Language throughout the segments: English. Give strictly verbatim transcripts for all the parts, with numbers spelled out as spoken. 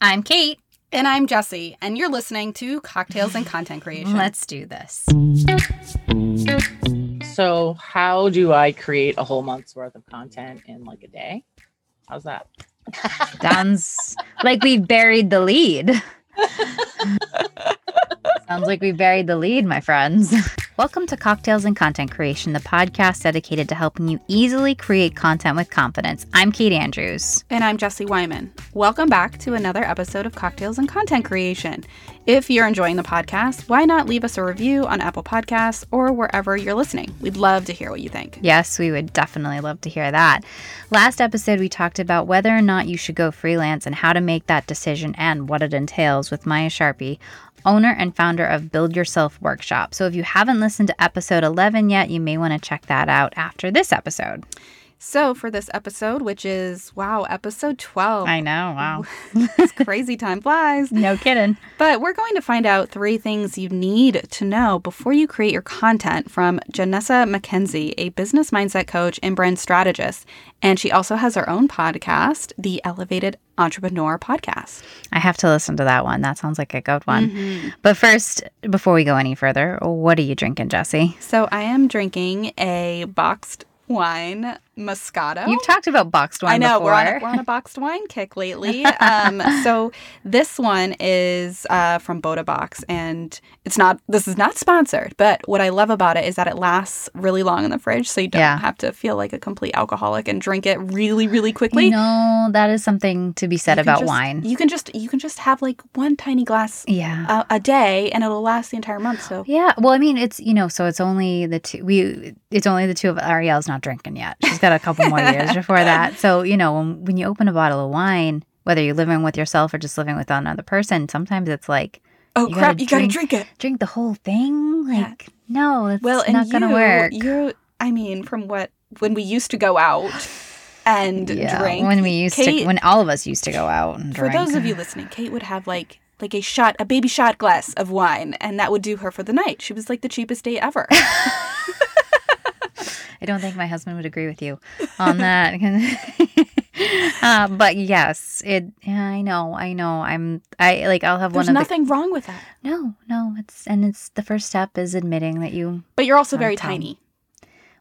I'm Kate. And I'm Jessie, and you're listening to Cocktails and Content Creation. Let's do this. So how do I create a whole month's worth of content in like a day? How's that? Sounds like we've buried the lead. Sounds like we buried the lead, my friends. Welcome to Cocktails and Content Creation, the podcast dedicated to helping you easily create content with confidence. I'm Kate Andrews. And I'm Jessie Wyman. Welcome back to another episode of Cocktails and Content Creation. If you're enjoying the podcast, why not leave us a review on Apple Podcasts or wherever you're listening? We'd love to hear what you think. Yes, we would definitely love to hear that. Last episode, we talked about whether or not you should go freelance and how to make that decision and what it entails with Maya Sharpie, owner and founder of Build Yourself Workshop. So if you haven't listened to episode eleven yet, you may want to check that out after this episode. So for this episode, which is, wow, episode twelve. I know, wow. It's crazy, time flies. No kidding. But we're going to find out three things you need to know before you create your content from Janessa McKenzie, a business mindset coach and brand strategist. And she also has her own podcast, The Elevated Entrepreneur Podcast. I have to listen to that one. That sounds like a good one. Mm-hmm. But first, before we go any further, what are you drinking, Jessie? So I am drinking a boxed wine, Moscato. You've talked about boxed wine before. I know, before. We're, on a, we're on a boxed wine kick lately. Um, so this one is uh, from Bota Box, and it's not. This is not sponsored, but what I love about it is that it lasts really long in the fridge, so you don't yeah. have to feel like a complete alcoholic and drink it really, really quickly. You know, that is something to be said you about just, wine. You can just you can just have like one tiny glass yeah. a, a day, and it'll last the entire month. So yeah, well, I mean, it's you know, so it's only the two. We it's only the two of Arielle's not drinking yet. She's got a couple more years before that. So, you know, when, when you open a bottle of wine, whether you're living with yourself or just living with another person, sometimes it's like, oh, you crap, gotta you got to drink it. Drink the whole thing? Like, yeah. no, it's well, not going to work. You, I mean, from what, when we used to go out and yeah, drink. When we used Kate, to, when all of us used to go out and drink. For those of you listening, Kate would have like, like a shot, a baby shot glass of wine, and that would do her for the night. She was like the cheapest date ever. I don't think my husband would agree with you on that. uh, but yes, it. Yeah, I know, I know. I'm. I like. I'll have There's one. There's nothing the, wrong with that. No, no. It's and it's the first step is admitting that you. But you're also very tiny.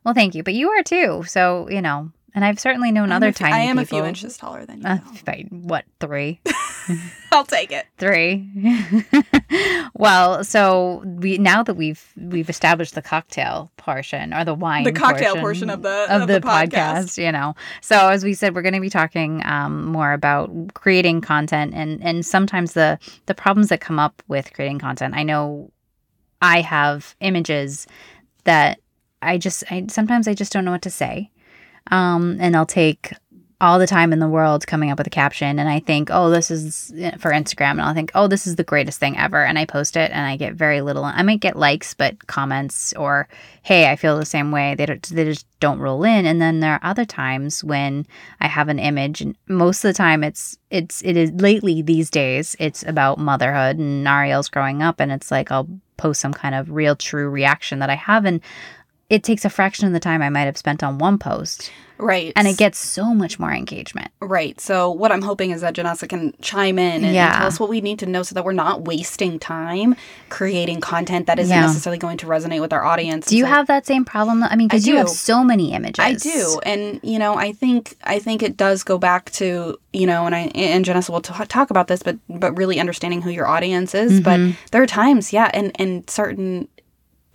Well, thank you. But you are too. So you know. And I've certainly known I'm other few, tiny people. I am people. a few inches taller than you. Uh, by, what, three? I'll take it. Three. Well, so we now that we've we've established the cocktail portion or the wine, the cocktail portion, portion of the of, of the, the podcast. podcast, you know. So as we said, we're going to be talking um, more about creating content and and sometimes the the problems that come up with creating content. I know I have images that I just I, sometimes I just don't know what to say. Um, and I'll take all the time in the world coming up with a caption and I think, oh, this is for Instagram. And I'll think, oh, this is the greatest thing ever. And I post it and I get very little. I might get likes, but comments or, hey, I feel the same way. They don't, they just don't roll in. And then there are other times when I have an image and most of the time it's, it's, it is lately these days, it's about motherhood and Ariel's growing up. And it's like, I'll post some kind of real true reaction that I have. And it takes a fraction of the time I might have spent on one post. Right. And it gets so much more engagement. Right. So what I'm hoping is that Janessa can chime in and yeah. tell us what we need to know so that we're not wasting time creating content that isn't yeah. necessarily going to resonate with our audience. Do you so, have that same problem? I mean, because you have so many images. I do. And, you know, I think I think it does go back to, you know, and I and Janessa will t- talk about this, but but really understanding who your audience is. Mm-hmm. But there are times, yeah, and, and certain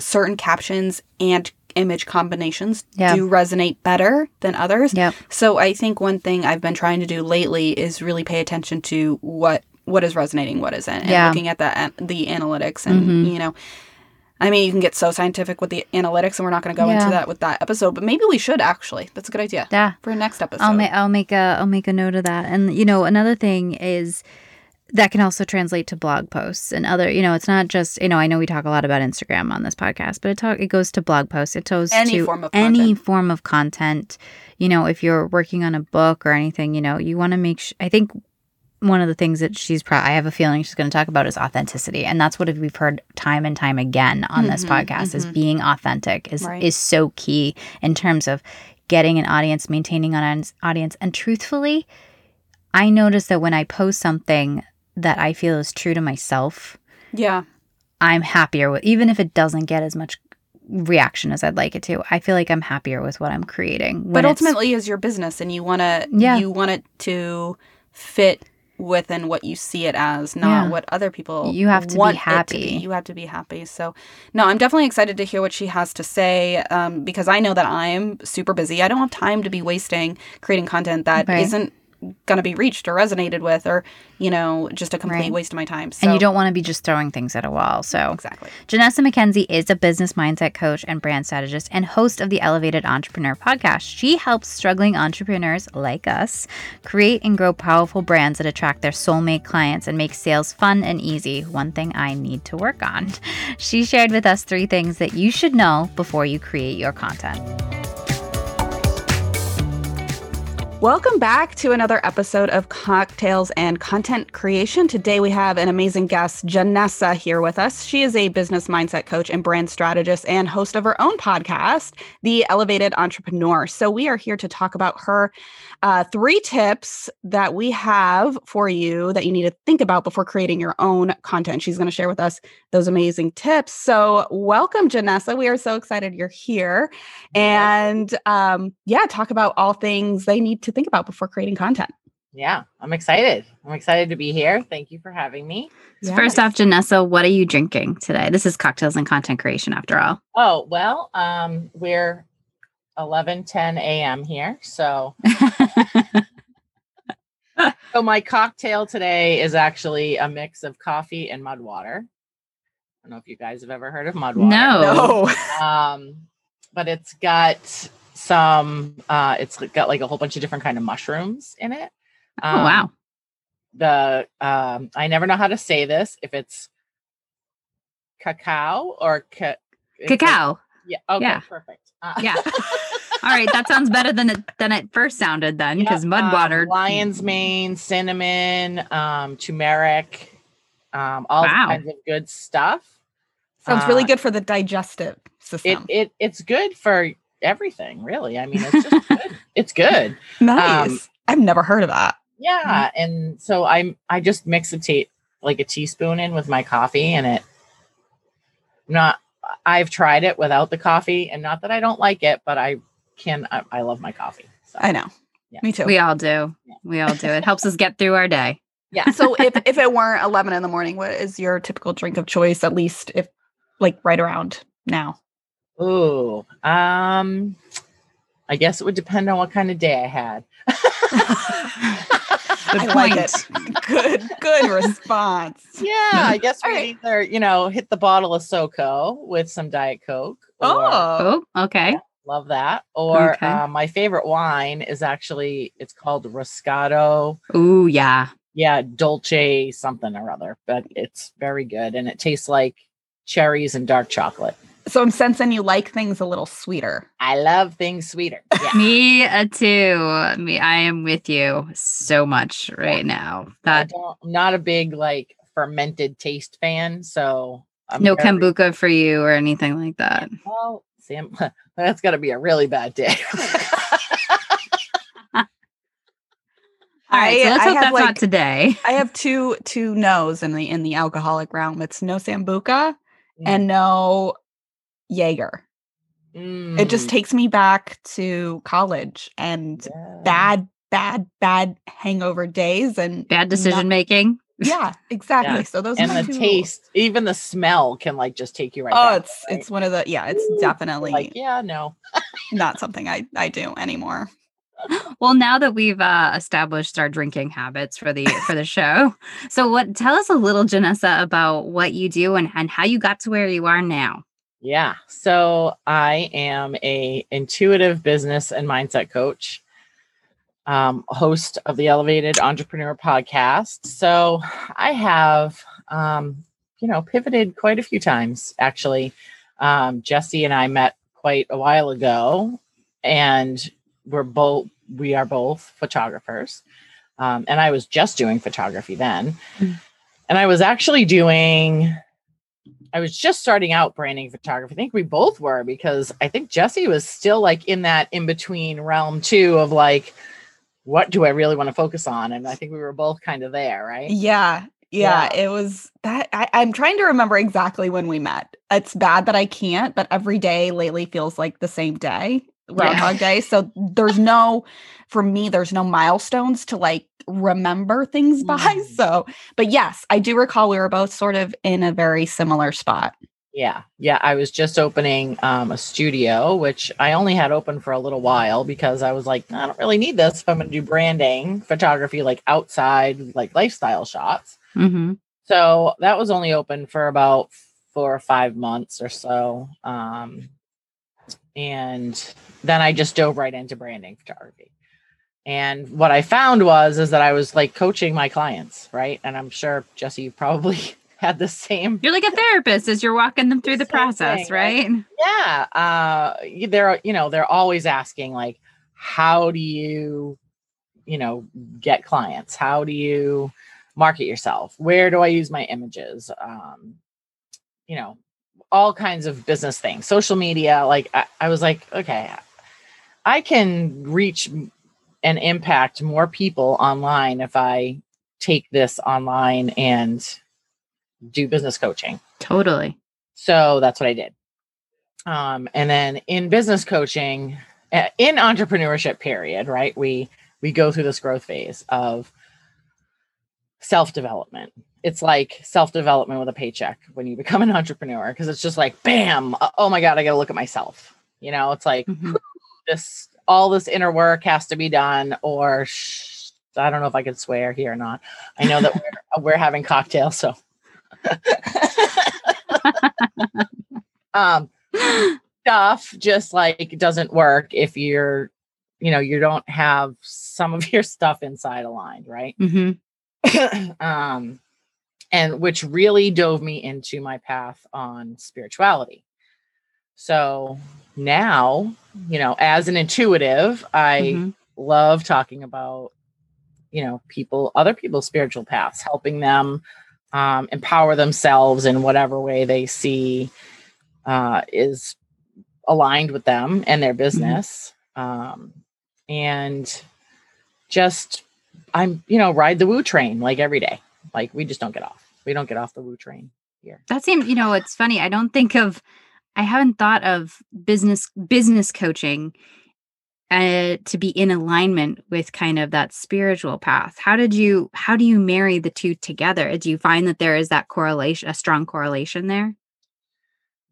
certain captions and image combinations yeah. do resonate better than others. Yep. So I think one thing I've been trying to do lately is really pay attention to what what is resonating, what isn't, and yeah. looking at the the analytics. And, mm-hmm. you know, I mean, you can get so scientific with the analytics, and we're not going to go yeah. into that with that episode, but maybe we should actually. That's a good idea. Yeah. For next episode. I'll, ma- I'll, make a, I'll make a note of that. And, you know, another thing is that can also translate to blog posts and other, you know, it's not just, you know, I know we talk a lot about Instagram on this podcast, but it talk, it goes to blog posts. It goes any to form of any content. form of content. You know, if you're working on a book or anything, you know, you want to make sure, sh- I think one of the things that she's probably, I have a feeling she's going to talk about is authenticity. And that's what we've heard time and time again on mm-hmm, this podcast mm-hmm. is being authentic is, right. is so key in terms of getting an audience, maintaining an audience. And truthfully, I notice that when I post something that I feel is true to myself, yeah, I'm happier with, even if it doesn't get as much reaction as I'd like it to. I feel like I'm happier with what I'm creating. But ultimately it's your business, and you want to, yeah. you want it to fit within what you see it as, not yeah. what other people you have to want be happy. It to be. You have to be happy. So, no, I'm definitely excited to hear what she has to say, um, because I know that I'm super busy. I don't have time to be wasting creating content that right. isn't going to be reached or resonated with, or, you know, just a complete right. waste of my time. So. And you don't want to be just throwing things at a wall. So exactly. Janessa McKenzie is a business mindset coach and brand strategist and host of the Elevated Entrepreneur Podcast. She helps struggling entrepreneurs like us create and grow powerful brands that attract their soulmate clients and make sales fun and easy. One thing I need to work on. She shared with us three things that you should know before you create your content. Welcome back to another episode of Cocktails and Content Creation. Today we have an amazing guest, Janessa, here with us. She is a business mindset coach and brand strategist and host of her own podcast, The Elevated Entrepreneur. So we are here to talk about her uh, three tips that we have for you that you need to think about before creating your own content. She's going to share with us those amazing tips. So welcome, Janessa. We are so excited you're here. And um, yeah, talk about all things they need to to think about before creating content. Yeah, I'm excited. I'm excited to be here. Thank you for having me. So yeah. First off, Janessa, what are you drinking today? This is Cocktails and Content Creation after all. Oh, well, um, we're eleven ten a.m. here. So, so my cocktail today is actually a mix of coffee and mud water. I don't know if you guys have ever heard of mud water. No. no. Um, but it's got... Some, uh, it's got like a whole bunch of different kinds of mushrooms in it. Um, oh, wow. The, um, I never know how to say this, if it's cacao or ca- cacao. Like, yeah. Okay, yeah. Perfect. Uh, yeah. All right. That sounds better than it, than it first sounded then, because yep, mud water. Um, lion's mane, cinnamon, um, turmeric, um, all wow. kinds of good stuff. Sounds uh, really good for the digestive system. It, it It's good for everything, really. I mean, it's just good. It's good. Nice. Um, I've never heard of that. Yeah. Mm-hmm. And so I I just mix a tea, like a teaspoon in with my coffee, and it not, I've tried it without the coffee, and not that I don't like it, but I can, I, I love my coffee. So. I know. Yeah. Me too. We all do. Yeah. We all do. It helps us get through our day. Yeah. So if, if it weren't eleven in the morning, what is your typical drink of choice? At least if like right around now. Ooh, um, I guess it would depend on what kind of day I had. Good I point. Like it. Good, good response. Yeah, I guess we right. either, you know, hit the bottle of SoCo with some Diet Coke. Or, oh, okay. Yeah, love that. Or okay. uh, my favorite wine is actually, it's called Roscado. Ooh, yeah. Yeah, Dolce something or other, but it's very good. And it tastes like cherries and dark chocolate. So I'm sensing you like things a little sweeter. I love things sweeter. Yeah. Me uh, too. Me, I am with you so much right yeah. now. That I'm not a big like fermented taste fan, so I'm no very... kombucha for you or anything like that. Well, Sam, that's got to be a really bad day. All right, so let's I hope have, that's like, not today. I have two two no's in the in the alcoholic realm. It's no Sambuca mm. and no Jaeger. Mm. It just takes me back to college and yeah. bad, bad, bad hangover days and bad decision making. Yeah, exactly. Yeah. So those and are the two. Taste, even the smell can like just take you right. Oh, back, it's right? it's one of the yeah. It's Ooh, definitely like yeah, no, not something I I do anymore. Well, now that we've uh, established our drinking habits for the for the show, so what? Tell us a little, Janessa, about what you do and, and how you got to where you are now. Yeah. So I am a intuitive business and mindset coach, um, host of the Elevated Entrepreneur Podcast. So I have, um, you know, pivoted quite a few times, actually. Um, Jesse and I met quite a while ago, and we're both, we are both photographers. Um, and I was just doing photography then. Mm-hmm. And I was actually doing... I was just starting out branding photography. I think we both were, because I think Jesse was still like in that in-between realm too of like what do I really want to focus on? And I think we were both kind of there, right? Yeah. Yeah, yeah. It was that I, I'm trying to remember exactly when we met. It's bad that I can't, but every day lately feels like the same day, Groundhog yeah. Day. So there's no, for me, there's no milestones to like remember things by. Mm. So, but yes, I do recall we were both sort of in a very similar spot. Yeah. Yeah. I was just opening um, a studio, which I only had open for a little while because I was like, I don't really need this if I'm going to do branding, photography, like outside, like lifestyle shots. Mm-hmm. So that was only open for about four or five months or so. Um, and then I just dove right into branding photography. And what I found was, is that I was like coaching my clients. Right. And I'm sure Jesse, you probably had the same. You're like a therapist as you're walking them through the process, thing, right? right? Yeah. Uh, they're, you know, they're always asking like, how do you, you know, get clients? How do you market yourself? Where do I use my images? Um, you know, all kinds of business things, social media. Like I, I was like, okay, I can reach and impact more people online if I take this online and do business coaching. Totally. So that's what I did. Um, and then in business coaching, in entrepreneurship period, right? We, we go through this growth phase of self-development. It's like self-development with a paycheck when you become an entrepreneur. Cause it's just like, bam. Oh my God. I got to look at myself. You know, it's like mm-hmm. this, all this inner work has to be done or sh- I don't know if I could swear here or not. I know that we're, we're having cocktails. So um stuff just like doesn't work if you're you know you don't have some of your stuff inside aligned, right? Mm-hmm. um and which really dove me into my path on spirituality. So now, you know, as an intuitive, I mm-hmm. love talking about, you know, people, other people's spiritual paths, helping them Um, empower themselves in whatever way they see uh, is aligned with them and their business. Mm-hmm. Um, and just, I'm, you know, ride the woo train like every day. Like we just don't get off. We don't get off the woo train here. That seems, you know, it's funny. I don't think of, I haven't thought of business, business coaching Uh, to be in alignment with kind of that spiritual path. How did you, how do you marry the two together? Do you find that there is that correlation, a strong correlation there?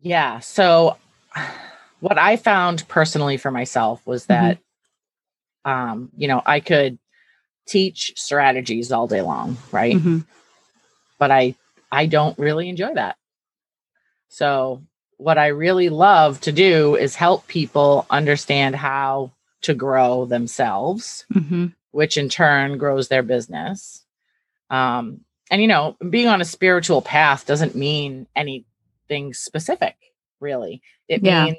Yeah. So what I found personally for myself was that, mm-hmm. um, you know, I could teach strategies all day long. Right. Mm-hmm. But I, I don't really enjoy that. So what I really love to do is help people understand how to grow themselves, mm-hmm. which in turn grows their business. Um, and, you know, being on a spiritual path doesn't mean anything specific, really. It yeah. means,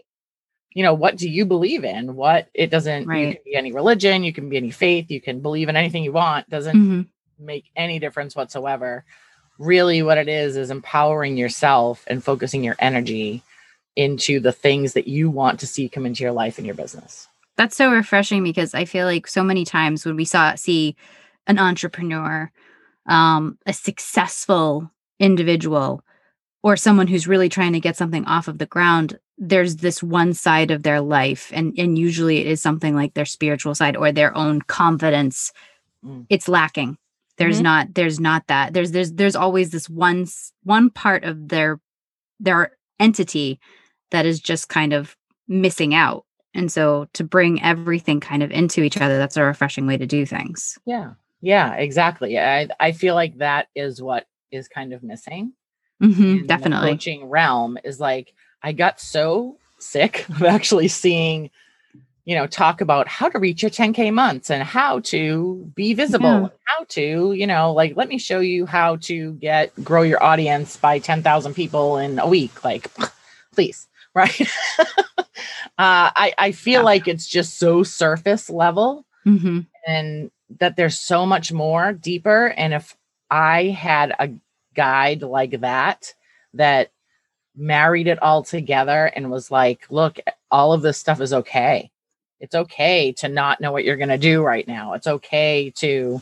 you know, what do you believe in? What it doesn't right. you can be any religion, you can be any faith, you can believe in anything you want, doesn't mm-hmm. make any difference whatsoever. Really what it is, is empowering yourself and focusing your energy into the things that you want to see come into your life and your business. That's so refreshing because I feel like so many times when we saw see an entrepreneur, um, a successful individual, or someone who's really trying to get something off of the ground, there's this one side of their life. And, and usually it is something like their spiritual side or their own confidence. Mm. It's lacking. There's mm-hmm. not, there's not that there's, there's, there's always this one, one part of their, their entity that is just kind of missing out. And so to bring everything kind of into each other, that's a refreshing way to do things. Yeah. Yeah, exactly. I, I feel like that is what is kind of missing. Mm-hmm, definitely. The coaching realm is like, I got so sick of actually seeing, you know, talk about how to reach your ten K months and how to be visible, yeah. how to, you know, like, let me show you how to get, grow your audience by ten thousand people in a week. Like, please. Right. uh, I, I feel yeah. like it's just so surface level mm-hmm. and that there's so much more deeper. And if I had a guide like that, that married it all together and was like, look, all of this stuff is okay. It's okay to not know what you're going to do right now. It's okay to,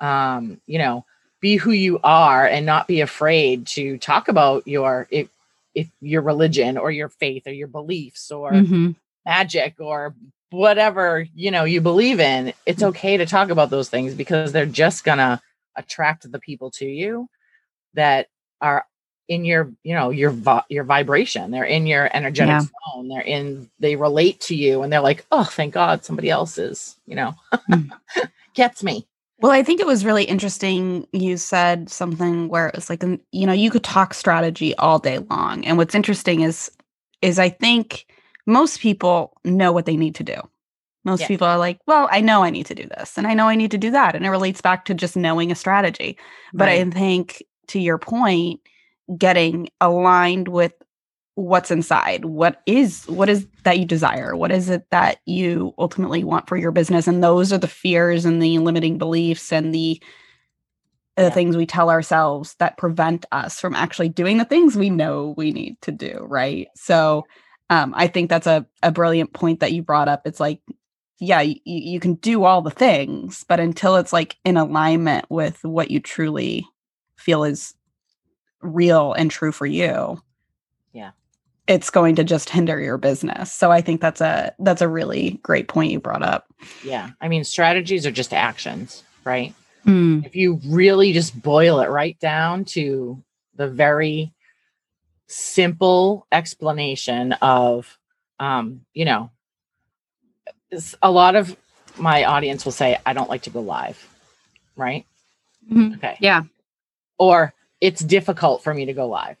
um, you know, be who you are and not be afraid to talk about your, if, if your religion or your faith or your beliefs or mm-hmm. magic or whatever, you know, you believe in. It's okay to talk about those things because they're just going to attract the people to you that are in your, you know, your, your vibration. They're in your energetic yeah. zone. They're in, they relate to you and they're like, oh, thank God somebody else is, you know, gets me. Well, I think it was really interesting. You said something where it was like, you know, you could talk strategy all day long. And what's interesting is, is I think most people know what they need to do. Most yeah. people are like, well, I know I need to do this and I know I need to do that. And it relates back to just knowing a strategy. But right. I think to your point, getting aligned with what's inside, what is, what is that you desire? What is it that you ultimately want for your business? And those are the fears and the limiting beliefs and the, the yeah. things we tell ourselves that prevent us from actually doing the things we know we need to do. Right. So um, I think that's a, a brilliant point that you brought up. It's like, yeah, you, you can do all the things, but until it's like in alignment with what you truly feel is real and true for you, yeah, it's going to just hinder your business. So I think that's a that's a really great point you brought up. Yeah. I mean, strategies are just actions, right? Mm. If you really just boil it right down to the very simple explanation of, um, you know, a lot of my audience will say, I don't like to go live, right? Mm-hmm. Okay. Yeah. Or it's difficult for me to go live.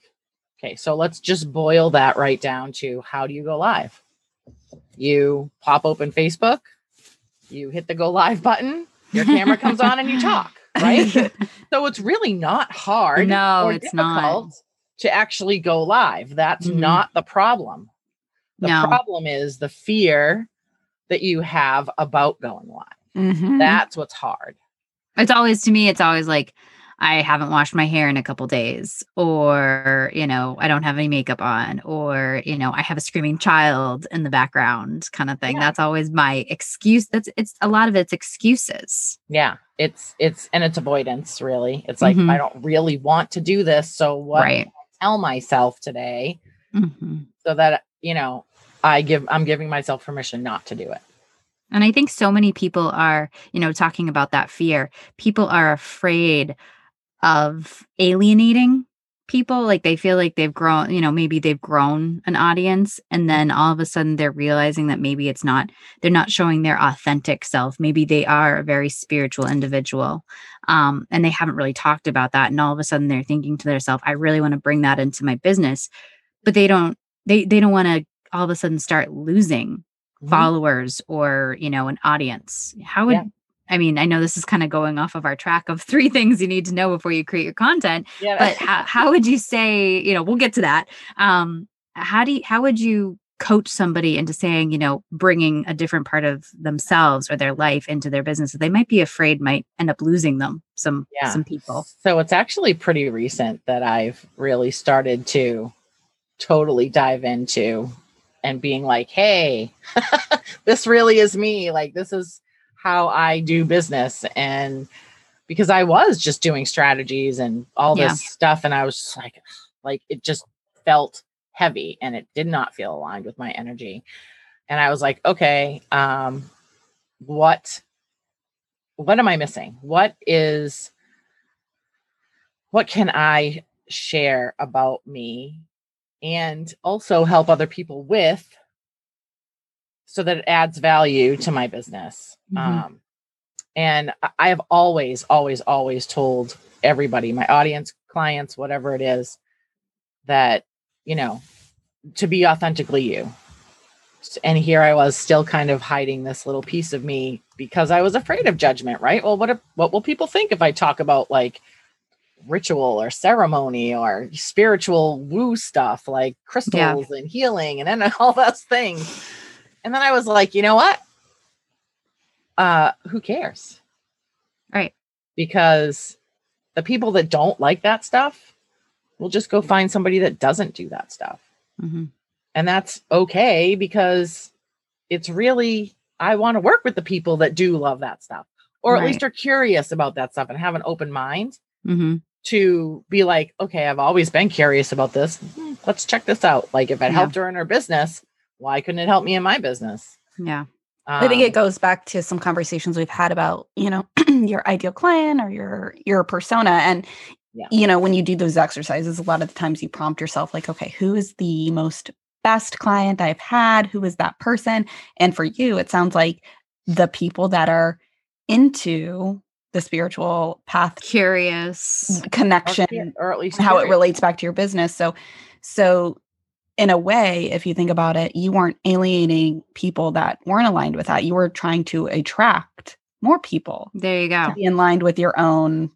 Okay. So let's just boil that right down to how do you go live? You pop open Facebook, you hit the go live button, your camera comes on and you talk, right? So it's really not hard no, or it's difficult not. to actually go live. That's mm-hmm. not the problem. The no. problem is the fear that you have about going live. Mm-hmm. That's what's hard. It's always, to me, it's always like, I haven't washed my hair in a couple days, or, you know, I don't have any makeup on, or, you know, I have a screaming child in the background kind of thing. Yeah. That's always my excuse. That's it's a lot of it's excuses. Yeah. It's, it's, and it's avoidance really. It's like, mm-hmm. I don't really want to do this. So what right. can I tell myself today mm-hmm. so that, you know, I give, I'm giving myself permission not to do it. And I think so many people are, you know, talking about that fear, people are afraid of alienating people. Like they feel like they've grown, you know, maybe they've grown an audience and then all of a sudden they're realizing that maybe it's not, they're not showing their authentic self. Maybe they are a very spiritual individual um, and they haven't really talked about that. And all of a sudden they're thinking to themselves, I really want to bring that into my business, but they don't, they, they don't want to all of a sudden start losing mm-hmm. followers or, you know, an audience. How would, yeah. I mean, I know this is kind of going off of our track of three things you need to know before you create your content, yeah, but how, how would you say, you know, we'll get to that. Um, how do you, how would you coach somebody into saying, you know, bringing a different part of themselves or their life into their business that they might be afraid might end up losing them, some, yeah. some people. So it's actually pretty recent that I've really started to totally dive into and being like, hey, this really is me. Like, this is how I do business. And because I was just doing strategies and all this yeah. stuff. And I was like, like, it just felt heavy and it did not feel aligned with my energy. And I was like, okay, um, what, what am I missing? What is, what can I share about me and also help other people with so that it adds value to my business? Mm-hmm. Um, and I have always, always, always told everybody, my audience, clients, whatever it is, that, you know, to be authentically you. And here I was still kind of hiding this little piece of me because I was afraid of judgment, right? Well, what, if, what will people think if I talk about like ritual or ceremony or spiritual woo stuff like crystals yeah. and healing and then all those things? And then I was like, you know what? Uh, who cares? Right. Because the people that don't like that stuff will just go find somebody that doesn't do that stuff. Mm-hmm. And that's okay because it's really, I want to work with the people that do love that stuff, or right. at least are curious about that stuff and have an open mind mm-hmm. to be like, okay, I've always been curious about this. Let's check this out. Like if it yeah. helped her in her business, why couldn't it help me in my business? Yeah. Um, I think it goes back to some conversations we've had about, you know, your ideal client or your, your persona. And, yeah. you know, when you do those exercises, a lot of the times you prompt yourself like, okay, who is the most best client I've had? Who is that person? And for you, it sounds like the people that are into the spiritual path, curious connection, or, or at least how curious. It relates back to your business. So, so in a way, if you think about it, you weren't alienating people that weren't aligned with that. You were trying to attract more people. There you go. To be in line with your own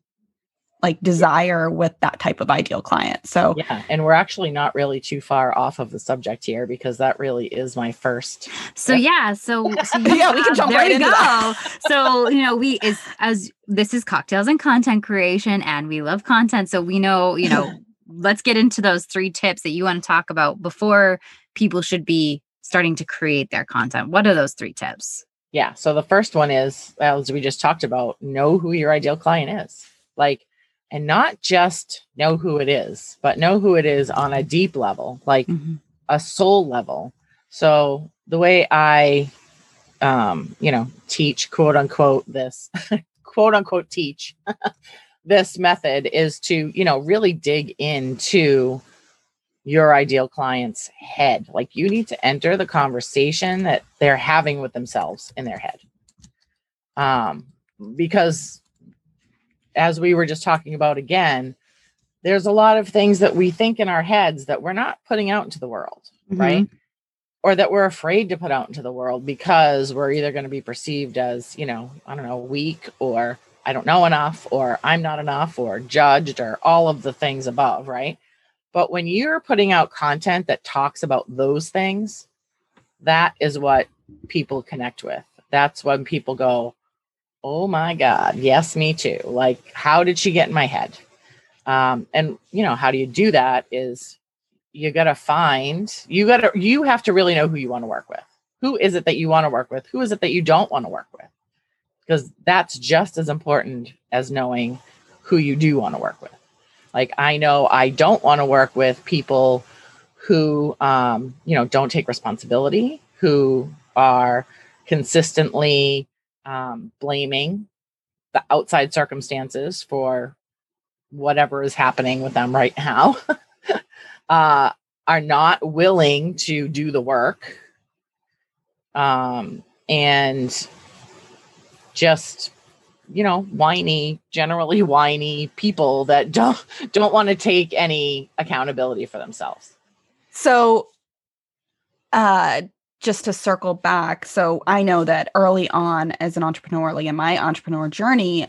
like desire yeah. with that type of ideal client. So yeah, and we're actually not really too far off of the subject here because that really is my first. So step. yeah, so, so you yeah, have, we can jump there right you into go. That. So you know, we is as this is Cocktails and Content Creation, and we love content, so we know you know. Let's get into those three tips that you want to talk about before people should be starting to create their content. What are those three tips? Yeah. So the first one is, as we just talked about, know who your ideal client is. Like, and not just know who it is, but know who it is on a deep level, like mm-hmm. a soul level. So the way I, um, you know, teach quote unquote this quote unquote teach this method is to, you know, really dig into your ideal client's head. Like you need to enter the conversation that they're having with themselves in their head. Um, because as we were just talking about again, there's a lot of things that we think in our heads that we're not putting out into the world, mm-hmm. right? Or that we're afraid to put out into the world because we're either going to be perceived as, you know, I don't know, weak or I don't know enough, or I'm not enough, or judged, or all of the things above, right? But when you're putting out content that talks about those things, that is what people connect with. That's when people go, oh my God, yes, me too. Like, how did she get in my head? Um, and you know, how do you do that is you gotta find, you gotta, you have to really know who you want to work with. Who is it that you want to work with? Who is it that you don't want to work with? Because that's just as important as knowing who you do want to work with. Like, I know I don't want to work with people who, um, you know, don't take responsibility, who are consistently um, blaming the outside circumstances for whatever is happening with them right now, uh, are not willing to do the work. Um, and... just, you know, whiny, generally whiny people that don't, don't want to take any accountability for themselves. So, uh, just to circle back. So I know that early on as an entrepreneur, like in my entrepreneur journey,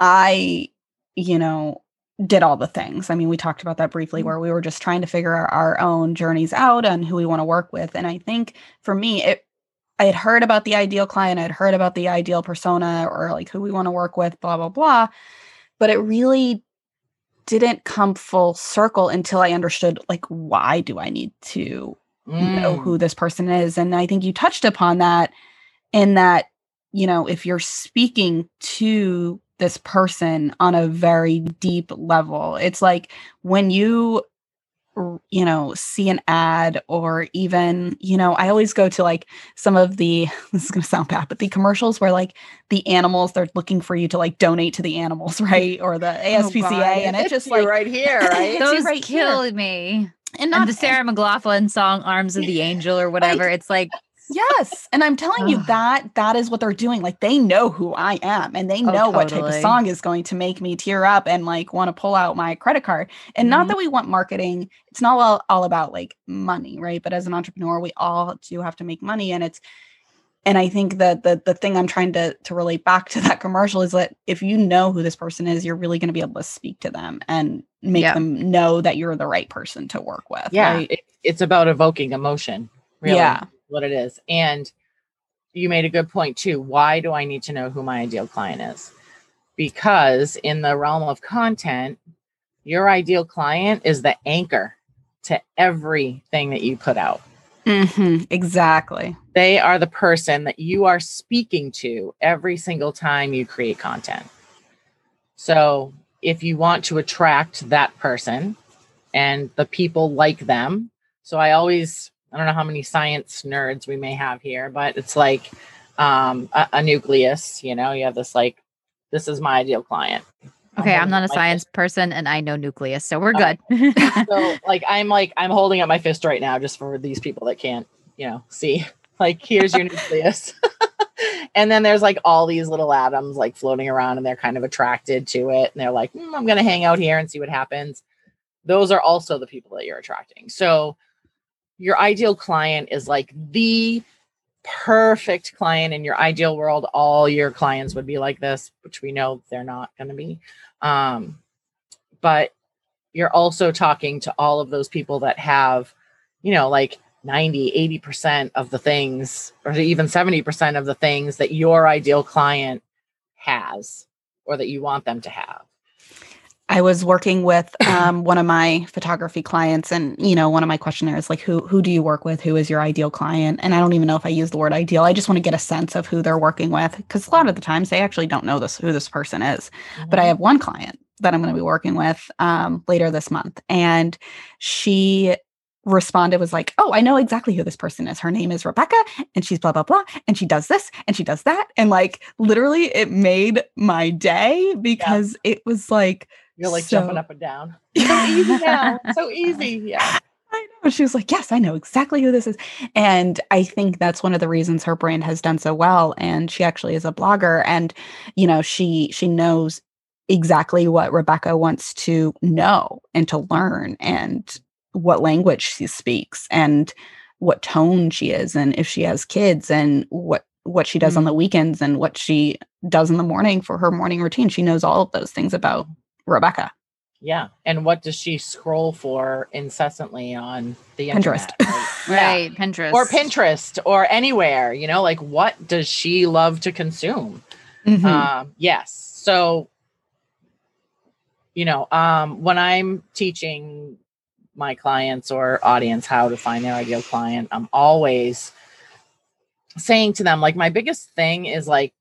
I, you know, did all the things. I mean, we talked about that briefly where we were just trying to figure our own journeys out and who we want to work with. And I think for me, it, I had heard about the ideal client. I'd heard about the ideal persona or like who we want to work with, blah, blah, blah. But it really didn't come full circle until I understood, like, why do I need to mm. know who this person is? And I think you touched upon that in that, you know, if you're speaking to this person on a very deep level, it's like when you, you know, see an ad or even, you know, I always go to like some of the, this is going to sound bad, but the commercials where like the animals, they're looking for you to like donate to the animals, right? Or the A S P C A. Oh, and it's just like right here, right? Those right killed here. Me. And, not, and the Sarah McLaughlin song, Arms of the Angel or whatever. Right. It's like, yes. And I'm telling you that that is what they're doing. Like they know who I am and they know oh, totally. What type of song is going to make me tear up and like want to pull out my credit card. And mm-hmm. not that we want marketing. It's not all, all about like money, right? But as an entrepreneur, we all do have to make money. And it's, and I think that the, the thing I'm trying to, to relate back to that commercial is that if you know who this person is, you're really going to be able to speak to them and make yeah. them know that you're the right person to work with. Yeah. Right? It, it's about evoking emotion. Really. Yeah. What it is. And you made a good point too. Why do I need to know who my ideal client is? Because in the realm of content, your ideal client is the anchor to everything that you put out. Mm-hmm, exactly. They are the person that you are speaking to every single time you create content. So if you want to attract that person and the people like them. So I always, I don't know how many science nerds we may have here, but it's like um, a, a nucleus, you know, you have this like, this is my ideal client. Okay, I'm, I'm not a science fist. person and I know nucleus, so we're okay. good. So like, I'm like, I'm holding up my fist right now just for these people that can't, you know, see, like, here's your nucleus. And then there's like all these little atoms like floating around and they're kind of attracted to it. And they're like, mm, I'm going to hang out here and see what happens. Those are also the people that you're attracting. So your ideal client is like the perfect client. In your ideal world, all your clients would be like this, which we know they're not going to be. Um, but you're also talking to all of those people that have, you know, like ninety, eighty percent of the things, or even seventy percent of the things that your ideal client has, or that you want them to have. I was working with um, one of my photography clients, and, you know, one of my questionnaires, like, who who do you work with? Who is your ideal client? And I don't even know if I use the word ideal. I just want to get a sense of who they're working with, because a lot of the times they actually don't know this who this person is. Mm-hmm. But I have one client that I'm going to be working with um, later this month, and she responded was like, oh, I know exactly who this person is. Her name is Rebecca, and she's blah, blah, blah. And she does this and she does that. And like, literally it made my day, because yeah. it was like, you're like so, jumping up and down. So easy now. So easy. Yeah. I know. She was like, yes, I know exactly who this is. And I think that's one of the reasons her brand has done so well. And she actually is a blogger, and, you know, she, she knows exactly what Rebecca wants to know and to learn, and what language she speaks, and what tone she is, and if she has kids, and what, what she does mm-hmm. on the weekends, and what she does in the morning for her morning routine. She knows all of those things about Rebecca. Yeah. And what does she scroll for incessantly on the internet? Pinterest. Right. right. Yeah. Pinterest. Or Pinterest or anywhere, you know, like, what does she love to consume? Mm-hmm. Um, yes. So, you know, um, when I'm teaching my clients or audience how to find their ideal client, I'm always saying to them, like, my biggest thing is like,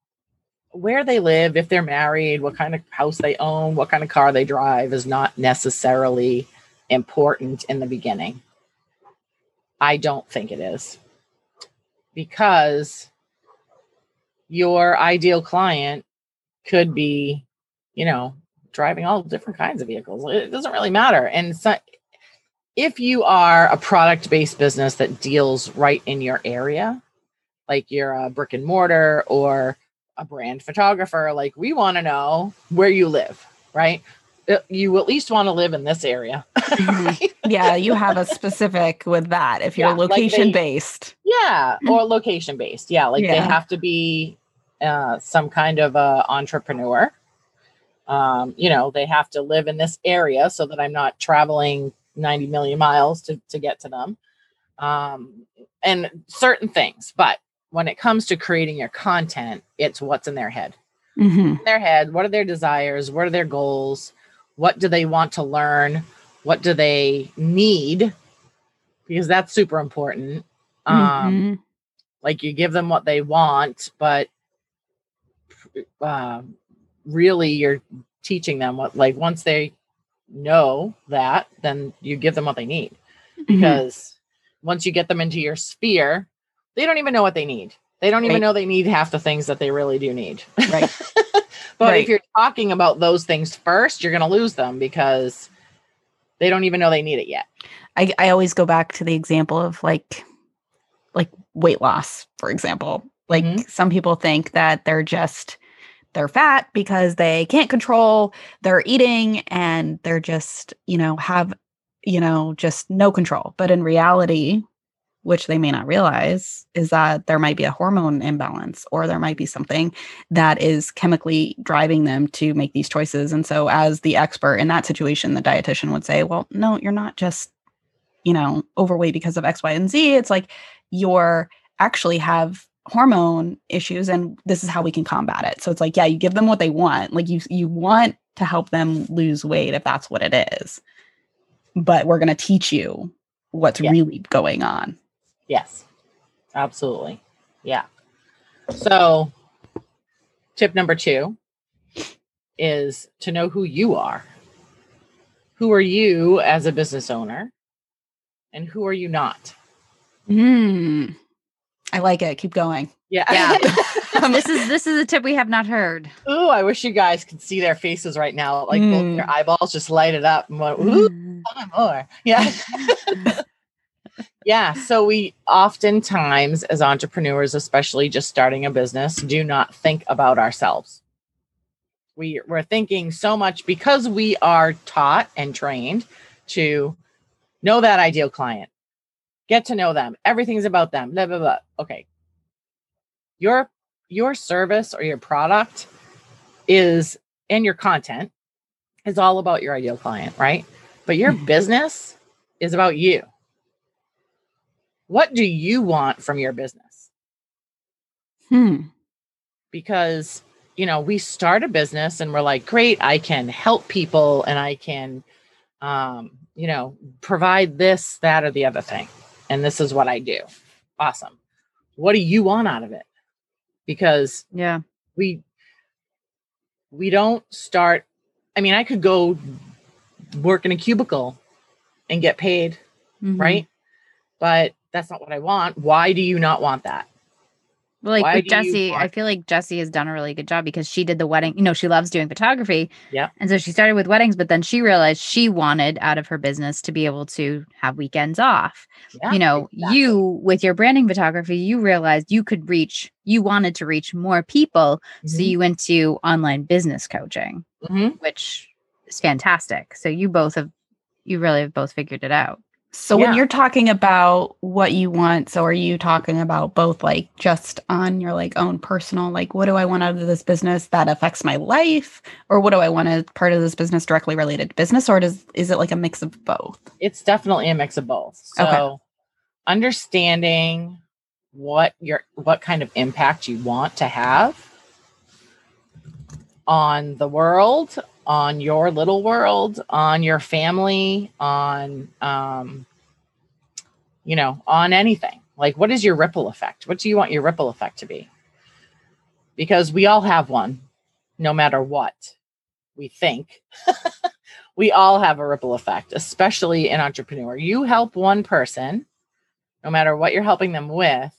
where they live, if they're married, what kind of house they own, what kind of car they drive is not necessarily important in the beginning. I don't think it is, because your ideal client could be, you know, driving all different kinds of vehicles. It doesn't really matter. And so, if you are a product-based business that deals right in your area, like you're a brick and mortar or a brand photographer, like, we want to know where you live, right? You at least want to live in this area. Right? Yeah. You have a specific with that. If you're yeah, location-based. Like yeah. Or location-based. Yeah. Like yeah. they have to be uh, some kind of a entrepreneur. Um, you know, they have to live in this area so that I'm not traveling ninety million miles to, to get to them. Um, and certain things, but when it comes to creating your content, it's what's in their head. Mm-hmm. In their head, what are their desires? What are their goals? What do they want to learn? What do they need? Because that's super important. Um, mm-hmm. Like, you give them what they want, but uh, really you're teaching them what, like, once they know that, then you give them what they need. Mm-hmm. Because once you get them into your sphere, they don't even know what they need. They don't right. even know they need half the things that they really do need. Right. But right. if you're talking about those things first, you're going to lose them, because they don't even know they need it yet. I, I always go back to the example of like, like weight loss, for example. Like mm-hmm. some people think that they're just, they're fat because they can't control their eating, and they're just, you know, have, you know, just no control. But in reality, which they may not realize, is that there might be a hormone imbalance, or there might be something that is chemically driving them to make these choices. And so as the expert in that situation, the dietitian would say, well, no, you're not just, you know, overweight because of X, Y, and Z. It's like, you're actually have hormone issues, and this is how we can combat it. So it's like, yeah, you give them what they want. Like, you, you want to help them lose weight if that's what it is, but we're going to teach you what's yeah. really going on. Yes, absolutely. Yeah. So tip number two is to know who you are. Who are you as a business owner and who are you not? Mm. I like it. Keep going. Yeah. yeah. this is this is a tip we have not heard. Ooh, I wish you guys could see their faces right now. Like mm. both their eyeballs just lighted up and went, ooh, mm. more. Yeah. yeah. So we oftentimes as entrepreneurs, especially just starting a business, do not think about ourselves. We we're thinking so much because we are taught and trained to know that ideal client. Get to know them. Everything's about them. Blah, blah, blah. Okay. Your, your service or your product is, and your content is all about your ideal client, right? But your business is about you. What do you want from your business? Hmm. Because, you know, we start a business and we're like, great, I can help people and I can, um, you know, provide this, that, or the other thing. And this is what I do. Awesome. What do you want out of it? Because yeah, we, we don't start. I mean, I could go work in a cubicle and get paid. Mm-hmm. Right. But that's not what I want. Why do you not want that? Well, like Why with Jessie, I feel like Jessie has done a really good job because she did the wedding. You know, she loves doing photography. Yeah. And so she started with weddings, but then she realized she wanted out of her business to be able to have weekends off. Yeah, you know, exactly. You with your branding photography, you realized you could reach, you wanted to reach more people. Mm-hmm. So you went to online business coaching, mm-hmm. which is fantastic. So you both have, you really have both figured it out. So yeah. when you're talking about what you want, so are you talking about both like just on your like own personal, like what do I want out of this business that affects my life? Or what do I want as part of this business directly related to business? Or does is it like a mix of both? It's definitely a mix of both. So okay. understanding what your what kind of impact you want to have on the world, on your little world, on your family, on, um, you know, on anything. Like, what is your ripple effect? What do you want your ripple effect to be? Because we all have one, no matter what we think. We all have a ripple effect, especially an entrepreneur. You help one person, no matter what you're helping them with,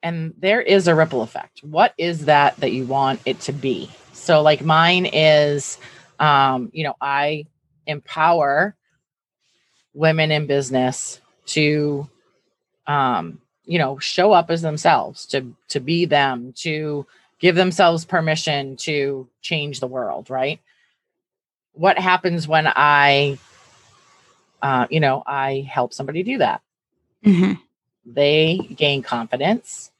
and there is a ripple effect. What is that that you want it to be? So like mine is... Um, you know, I empower women in business to, um, you know, show up as themselves, to, to be them, to give themselves permission to change the world. Right. What happens when I, uh, you know, I help somebody do that? Mm-hmm. They gain confidence.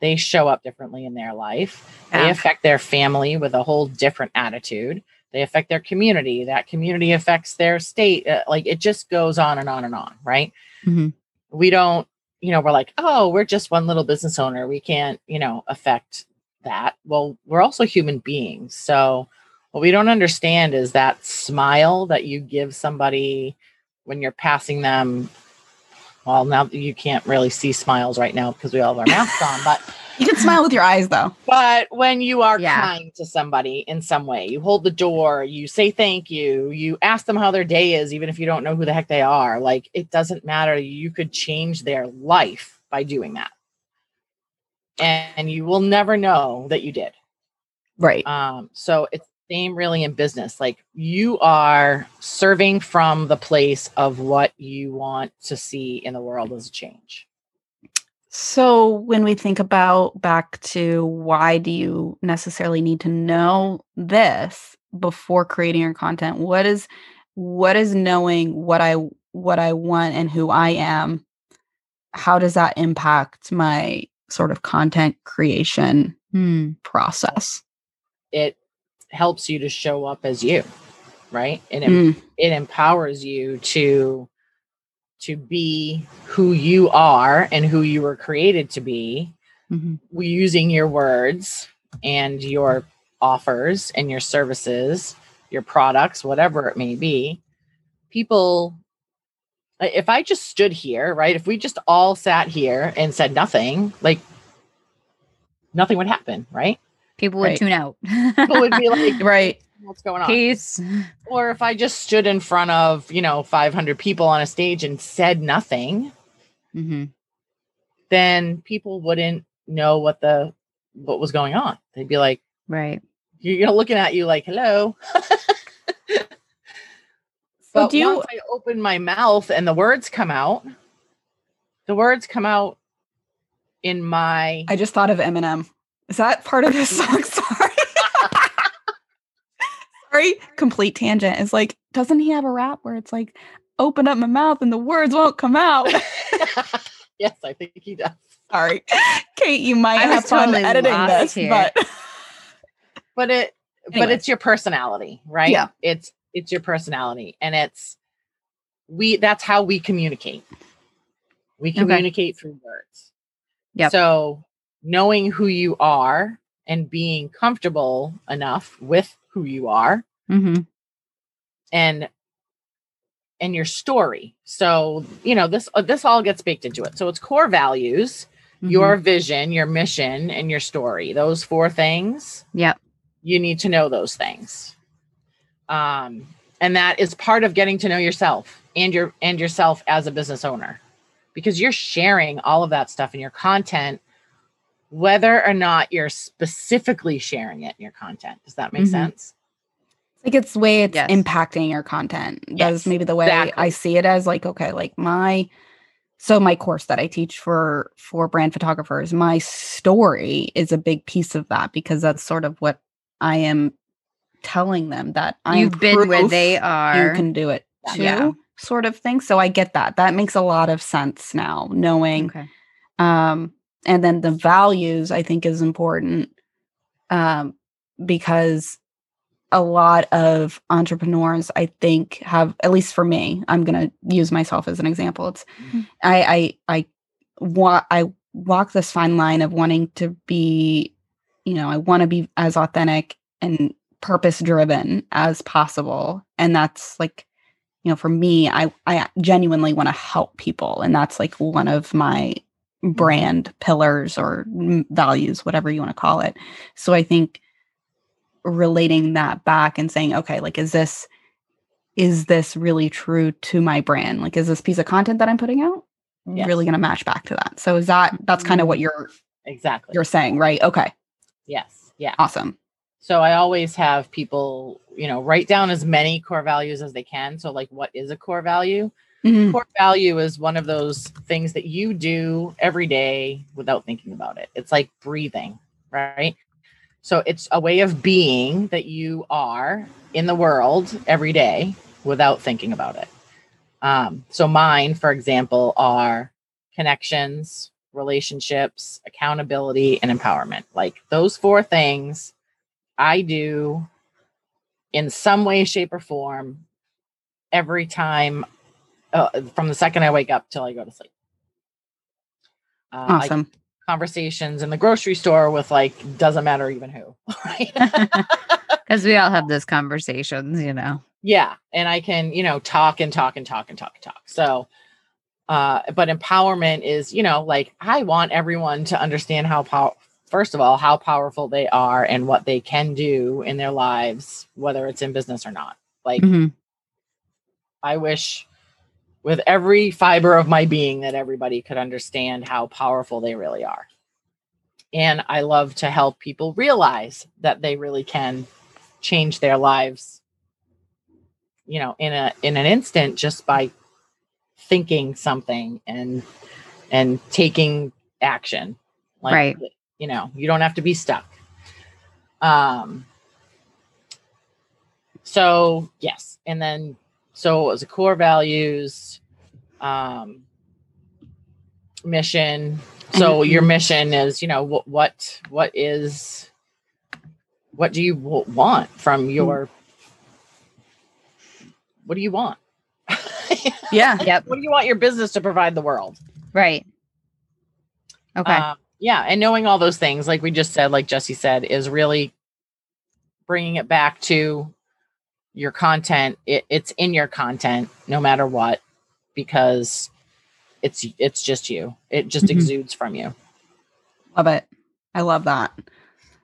They show up differently in their life. Yeah. They affect their family with a whole different attitude. They affect their community. That community affects their state. Uh, like it just goes on and on and on. Right. Mm-hmm. We don't, you know, we're like, oh, we're just one little business owner. We can't, you know, affect that. Well, we're also human beings. So what we don't understand is that smile that you give somebody when you're passing them. Well, now you can't really see smiles right now because we all have our masks on, but you can smile with your eyes, though. But when you are yeah. kind to somebody in some way, you hold the door, you say thank you, you ask them how their day is, even if you don't know who the heck they are. Like, it doesn't matter. You could change their life by doing that. And you will never know that you did. Right. Um, so it's the same really in business. Like, you are serving from the place of what you want to see in the world as a change. So when we think about back to why do you necessarily need to know this before creating your content, what is what is knowing what I what I want and who I am? How does that impact my sort of content creation hmm. process? It helps you to show up as you, right? And it, mm. it empowers you to to be who you are and who you were created to be, mm-hmm. using your words and your offers and your services, your products, whatever it may be. People If I just stood here, right, if we just all sat here and said nothing, like nothing would happen, right? People would right. tune out. People would be like, right, what's going on? Peace. Or if I just stood in front of, you know, five hundred people on a stage and said nothing, mm-hmm. then people wouldn't know what the, what was going on. They'd be like, right. You're looking at you like, hello. But do you- once I open my mouth and the words come out, the words come out in my... I just thought of Eminem. Is that part of his song? Sorry. Sorry. Complete tangent. It's like, doesn't he have a rap where it's like, open up my mouth and the words won't come out? Yes, I think he does. Sorry. Kate, you might I have fun totally editing this, here. but... But it, anyway. But it's your personality, right? Yeah. It's, it's your personality, and it's, we, that's how we communicate. We communicate okay. through words. Yeah. So knowing who you are and being comfortable enough with who you are mm-hmm. and, and your story. So, you know, this, this all gets baked into it. So it's core values, mm-hmm. your vision, your mission, and your story, those four things. Yep. You need to know those things. Um, and that is part of getting to know yourself and your, and yourself as a business owner, because you're sharing all of that stuff in your content, whether or not you're specifically sharing it in your content. Does that make mm-hmm. sense? Like it's the way it's yes. impacting your content. That yes, is maybe the way exactly. I see it as like, okay, like my, so my course that I teach for, for brand photographers, my story is a big piece of that, because that's sort of what I am telling them, that I've been where they are. You can do it too, yeah. sort of thing. So I get that. That makes a lot of sense now, knowing. Okay. Um, and then the values I think is important um, because a lot of entrepreneurs, I think, have, at least for me, I'm going to use myself as an example. It's mm-hmm. I I I wa- I walk this fine line of wanting to be. You know, I want to be as authentic and purpose driven as possible. And that's like, you know, for me, I, I genuinely want to help people. And that's like one of my brand pillars or values, whatever you want to call it. So I think relating that back and saying, okay, like, is this, is this really true to my brand? Like, is this piece of content that I'm putting out yes. really going to match back to that? So is that, that's kind of what you're exactly you're saying, right? Okay. Yes. Yeah. Awesome. So I always have people, you know, write down as many core values as they can. So like, what is a core value? Mm-hmm. Core value is one of those things that you do every day without thinking about it. It's like breathing, right? So it's a way of being that you are in the world every day without thinking about it. Um, so mine, for example, are connections, relationships, accountability, and empowerment. Like those four things I do in some way, shape, or form every time uh, from the second I wake up till I go to sleep. Uh, awesome. Like conversations in the grocery store with like, doesn't matter even who. Because we all have those conversations, you know? Yeah. And I can, you know, talk and talk and talk and talk and talk. So Uh, but empowerment is, you know, like I want everyone to understand how, pow- first of all, how powerful they are and what they can do in their lives, whether it's in business or not. Like mm-hmm. I wish with every fiber of my being that everybody could understand how powerful they really are. And I love to help people realize that they really can change their lives, you know, in a, in an instant just by thinking something and and taking action, like right. you know, you don't have to be stuck. Um. So yes, and then so it was the core values, um, mission. So your mission is, you know, what what what is what do you want from your what do you want? Yeah. Yep. What do you want your business to provide the world? Right. Okay. Uh, yeah. And knowing all those things, like we just said, like Jesse said, is really bringing it back to your content. It, it's in your content, no matter what. because it's it's just you. It just mm-hmm. exudes from you. Love it. I love that.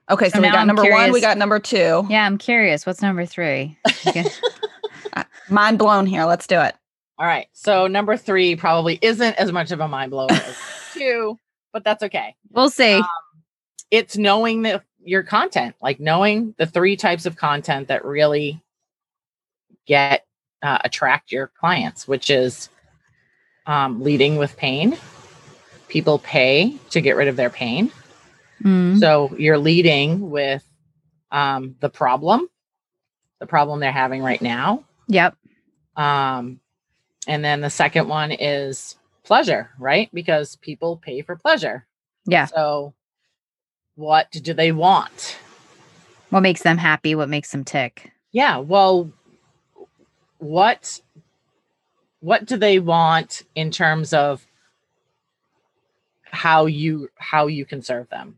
Okay, so, so we got I'm number curious. one. We got number two. Yeah, I'm curious. What's number three? Can... Mind blown here. Let's do it. All right. So number three probably isn't as much of a mind blower as two, but that's okay. We'll see. Um, it's knowing the, your content, like knowing the three types of content that really get uh, attract your clients, which is um, leading with pain. People pay to get rid of their pain. Mm. So you're leading with um, the problem, the problem they're having right now. Yep. Um, and then the second one is pleasure, right? Because people pay for pleasure. Yeah. So what do they want? What makes them happy? What makes them tick? Yeah. Well, what, what do they want in terms of how you, how you can serve them?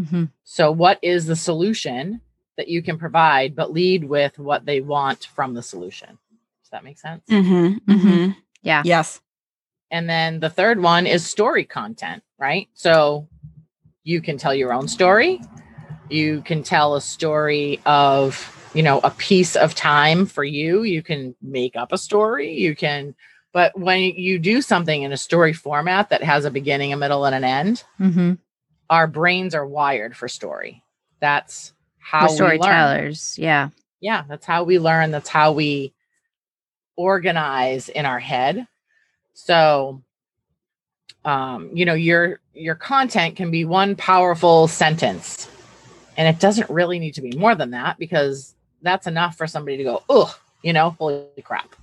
Mm-hmm. So what is the solution that you can provide, but lead with what they want from the solution? Does that make sense? Mm-hmm. Mm-hmm. Yeah. Yes. And then the third one is story content, right? So you can tell your own story. You can tell a story of, you know, a piece of time for you. You can make up a story. You can, but when you do something in a story format that has a beginning, a middle, and an end, mm-hmm. our brains are wired for story. That's how We're storytellers. We learn. Yeah. Yeah. That's how we learn. That's how we organize in our head. So, um, you know, your, your content can be one powerful sentence, and it doesn't really need to be more than that, because that's enough for somebody to go, oh, you know, holy crap.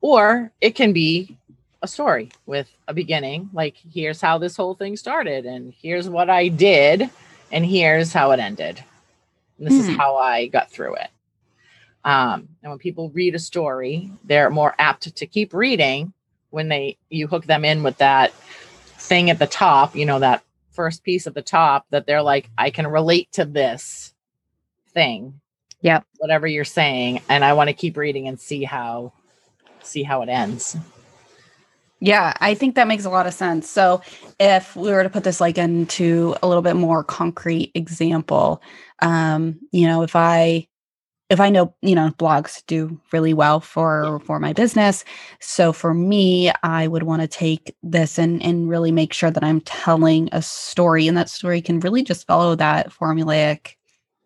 Or it can be a story with a beginning, like here's how this whole thing started, and here's what I did, and here's how it ended. And this mm. is how I got through it. Um, and when people read a story, they're more apt to keep reading when they you hook them in with that thing at the top, you know, that first piece at the top that they're like, I can relate to this thing. Yep. Whatever you're saying. And I want to keep reading and see how see how it ends. Yeah, I think that makes a lot of sense. So if we were to put this like into a little bit more concrete example, um, you know, if I, if I know, you know, blogs do really well for, for my business. So for me, I would want to take this and, and really make sure that I'm telling a story, and that story can really just follow that formulaic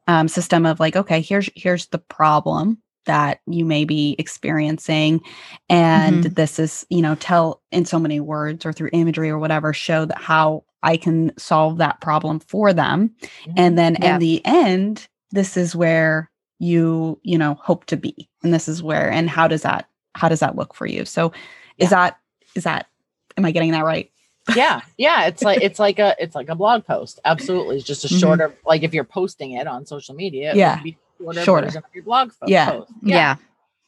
um, system of like, okay, here's, here's the problem that you may be experiencing. And mm-hmm. this is, you know, tell in so many words or through imagery or whatever, show that how I can solve that problem for them. Mm-hmm. And then yeah. at the end, this is where you, you know, hope to be. And this is where, and how does that, how does that look for you? So yeah. is that, is that, am I getting that right? Yeah. Yeah. It's like, it's like a, it's like a blog post. Absolutely. It's just a shorter, mm-hmm. like if you're posting it on social media, it yeah. would be Shorter, shorter. Version of your blog post. Yeah. yeah. Yeah.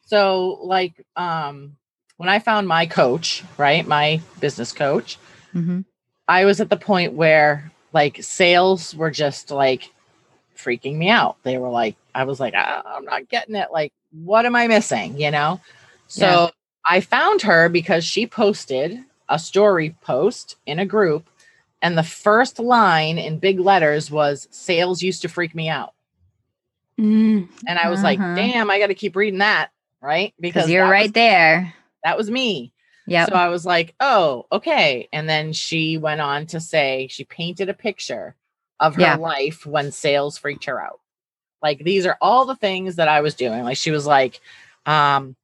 So like, um, when I found my coach, right, my business coach, mm-hmm. I was at the point where like sales were just like freaking me out. They were like, I was like, oh, I'm not getting it. Like, what am I missing? You know? So yeah. I found her because she posted a story post in a group. And the first line in big letters was, sales used to freak me out. Mm, and I was uh-huh. like, damn, I got to keep reading that. Right. Because you're right was, there. That was me. Yeah. So I was like, oh, okay. And then she went on to say, she painted a picture of her yeah. life when sales freaked her out. Like, these are all the things that I was doing. Like, she was like, um,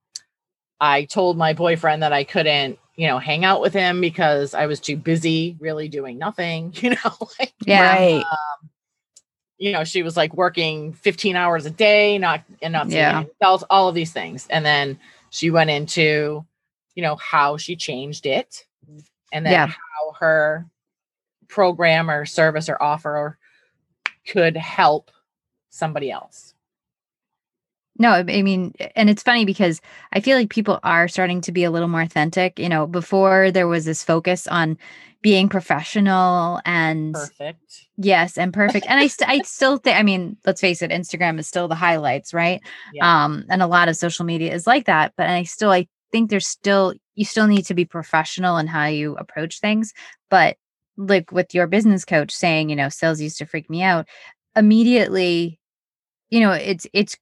I told my boyfriend that I couldn't, you know, hang out with him because I was too busy really doing nothing, you know, like, yeah. Right. Um, you know, she was like working fifteen hours a day, not enough. Yeah. Felt all of these things. And then she went into, you know, how she changed it, and then yeah. how her program or service or offer could help somebody else. No, I mean, and it's funny because I feel like people are starting to be a little more authentic. You know, before there was this focus on being professional and perfect. Yes. And perfect. And I, st- I still think, I mean, let's face it, Instagram is still the highlights, right? Yeah. Um, and a lot of social media is like that, but I still, I, think there's still, you still need to be professional in how you approach things. But like with your business coach saying, you know, sales used to freak me out, immediately, you know, it's, it's,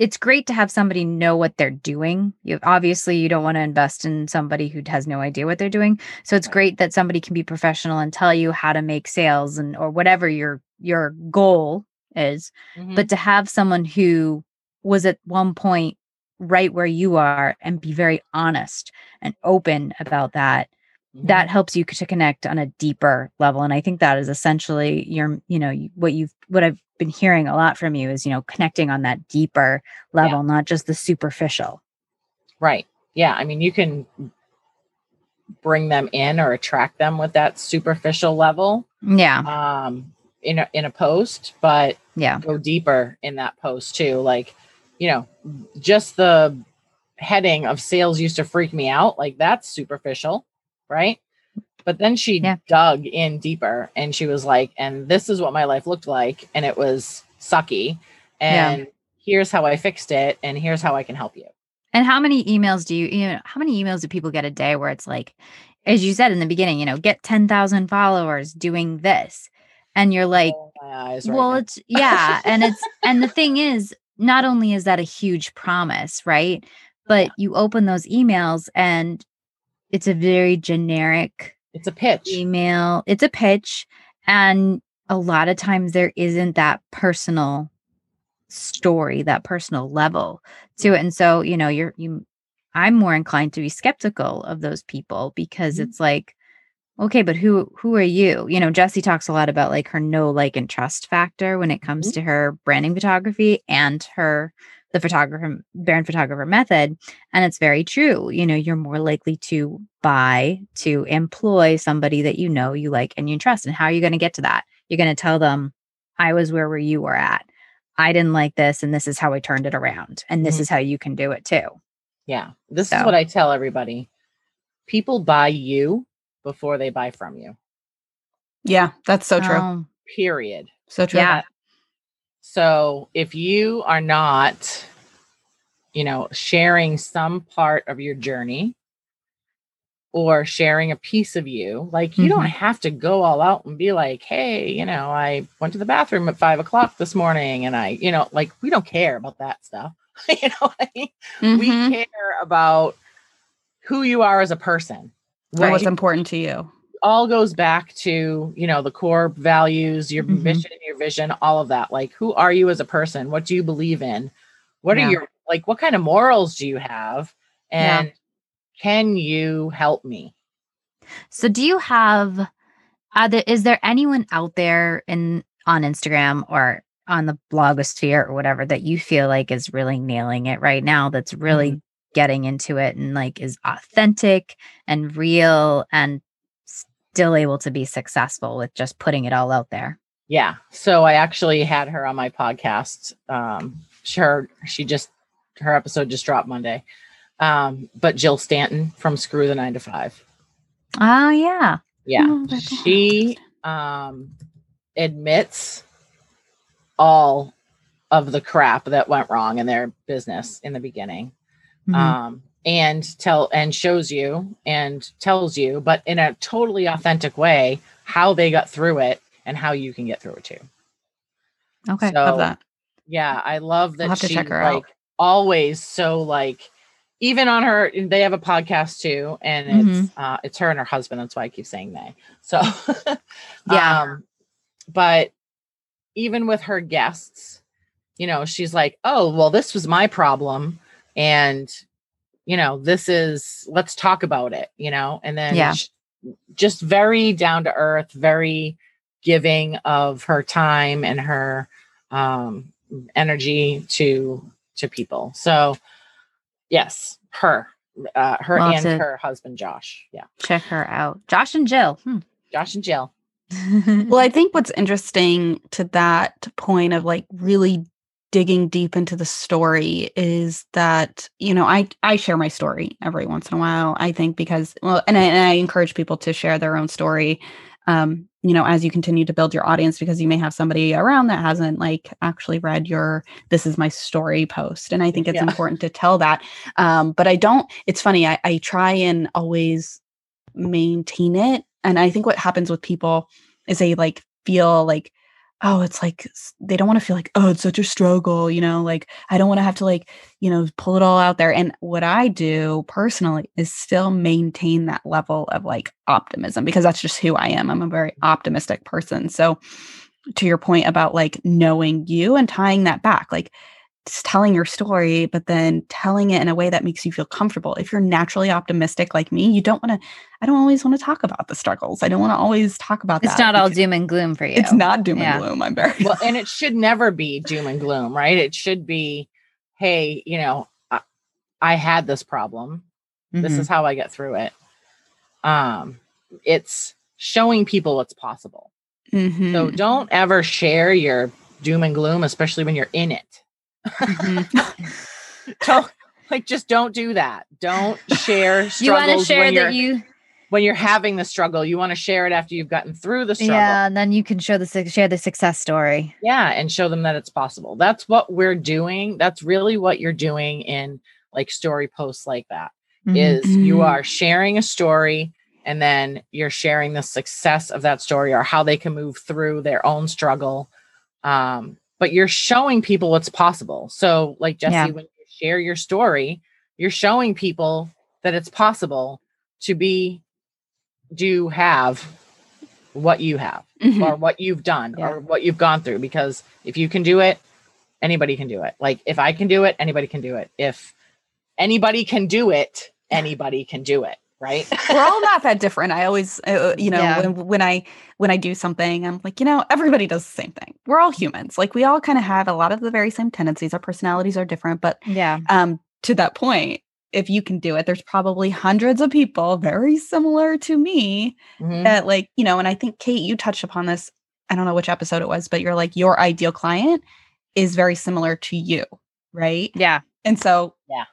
it's great to have somebody know what they're doing. You obviously, you don't want to invest in somebody who has no idea what they're doing. So it's great that somebody can be professional and tell you how to make sales and, or whatever your, your goal is, mm-hmm. but to have someone who was at one point right where you are and be very honest and open about that, mm-hmm. that helps you to connect on a deeper level. And I think that is essentially your, you know, what you've, what I've been hearing a lot from you is, you know, connecting on that deeper level, yeah. not just the superficial. Right. Yeah. I mean, you can bring them in or attract them with that superficial level. Yeah. Um, in a, in a post, but yeah, go deeper in that post too. Like, you know, just the heading of sales used to freak me out. Like that's superficial. Right. But then she yeah. dug in deeper and she was like, and this is what my life looked like. And it was sucky. And yeah. here's how I fixed it. And here's how I can help you. And how many emails do you, you know, how many emails do people get a day where it's like, as you said in the beginning, you know, get ten thousand followers doing this. And you're like, oh, my eyes right well, now. It's, yeah. and it's, and the thing is, not only is that a huge promise, right? But yeah. you open those emails and it's a very generic It's a pitch email. It's a pitch. And a lot of times there isn't that personal story, that personal level to it. And so, you know, you're, you, I'm more inclined to be skeptical of those people because mm-hmm. it's like, okay, but who, who are you? You know, Jessie talks a lot about like her know, like, and trust factor when it comes mm-hmm. to her branding photography and her, the photographer, brand photographer method. And it's very true. You know, you're more likely to buy, to employ somebody that you know, you like, and you trust. And how are you going to get to that? You're going to tell them, I was where were you were at. I didn't like this. And this is how I turned it around. And this mm-hmm. is how you can do it too. Yeah. This so. is what I tell everybody. People buy you before they buy from you. Yeah. That's so true. Um, Period. So true. Yeah. So if you are not, you know, sharing some part of your journey or sharing a piece of you, like mm-hmm. you don't have to go all out and be like, hey, you know, I went to the bathroom at five o'clock this morning and I, you know, like we don't care about that stuff. You know what I mean? Mm-hmm. We care about who you are as a person. Right? What's important to you. All goes back to, you know, the core values, your mm-hmm. mission and your vision, all of that. Like, who are you as a person? What do you believe in? What yeah. are your, like, what kind of morals do you have? And yeah. can you help me? So do you have, are there, is there anyone out there in on Instagram or on the blogosphere or whatever that you feel like is really nailing it right now? That's really mm-hmm. getting into it and like is authentic and real and still able to be successful with just putting it all out there? Yeah. So I actually had her on my podcast. Um, sure. She just, her episode just dropped Monday. Um, but Jill Stanton from Screw the Nine to Five. Oh yeah. Yeah. Oh, she, um, admits all of the crap that went wrong in their business in the beginning. Mm-hmm. Um, and tell and shows you and tells you, but in a totally authentic way, how they got through it and how you can get through it too. Okay. So, love that. Yeah. I love that. She like out. Always. So like, even on her, they have a podcast too. And mm-hmm. it's, uh, it's her and her husband. That's why I keep saying they. So, yeah. Um, but even with her guests, you know, she's like, oh, well, this was my problem. And you know, this is, let's talk about it, you know, and then yeah. she, just very down to earth, very giving of her time and her um, energy to, to people. So yes, her, uh, her Lots and her husband, Josh. Yeah. Check her out. Josh and Jill. Hmm. Josh and Jill. Well, I think what's interesting to that point of like really digging deep into the story is that, you know, I, I share my story every once in a while, I think, because, well, and I, and I encourage people to share their own story um, you know, as you continue to build your audience, because you may have somebody around that hasn't like actually read your, this is my story post. And I think it's yeah. important to tell that. Um, but I don't, it's funny. I, I try and always maintain it. And I think what happens with people is they like feel like, oh, it's like, they don't want to feel like, oh, it's such a struggle, you know, like, I don't want to have to like, you know, pull it all out there. And what I do personally is still maintain that level of like optimism, because that's just who I am. I'm a very optimistic person. So to your point about like knowing you and tying that back, like just telling your story, but then telling it in a way that makes you feel comfortable. If you're naturally optimistic like me, you don't want to, I don't always want to talk about the struggles. I don't want to always talk about that. It's not all doom and gloom for you. It's not doom yeah. and gloom. I'm very well, and it should never be doom and gloom, right? It should be, hey, you know, I, I had this problem. Mm-hmm. This is how I get through it. Um, it's showing people what's possible. Mm-hmm. So don't ever share your doom and gloom, especially when you're in it. Mm-hmm. So, like, just don't do that. Don't share struggles. You want to share when that you. When you're having the struggle, you want to share it after you've gotten through the struggle. Yeah, and then you can show the share the success story. Yeah, and show them that it's possible. That's what we're doing. That's really what you're doing in like story posts like that. Mm-hmm. Is you are sharing a story, and then you're sharing the success of that story or how they can move through their own struggle. Um, but you're showing people what's possible. So, like Jesse, yeah. when you share your story, you're showing people that it's possible to be. Do have what you have mm-hmm. or what you've done yeah. or what you've gone through, because if you can do it, anybody can do it. Like if I can do it, anybody can do it. If anybody can do it, anybody can do it. Right. We're all not that different. I always, uh, you know, yeah. when, when I, when I do something, I'm like, you know, everybody does the same thing. We're all humans. Like we all kind of have a lot of the very same tendencies. Our personalities are different, but yeah. um, to that point, if you can do it, there's probably hundreds of people very similar to me mm-hmm. that like, you know, and I think Kate, you touched upon this. I don't know which episode it was, but you're like, your ideal client is very similar to you. Right. Yeah. And so, yeah,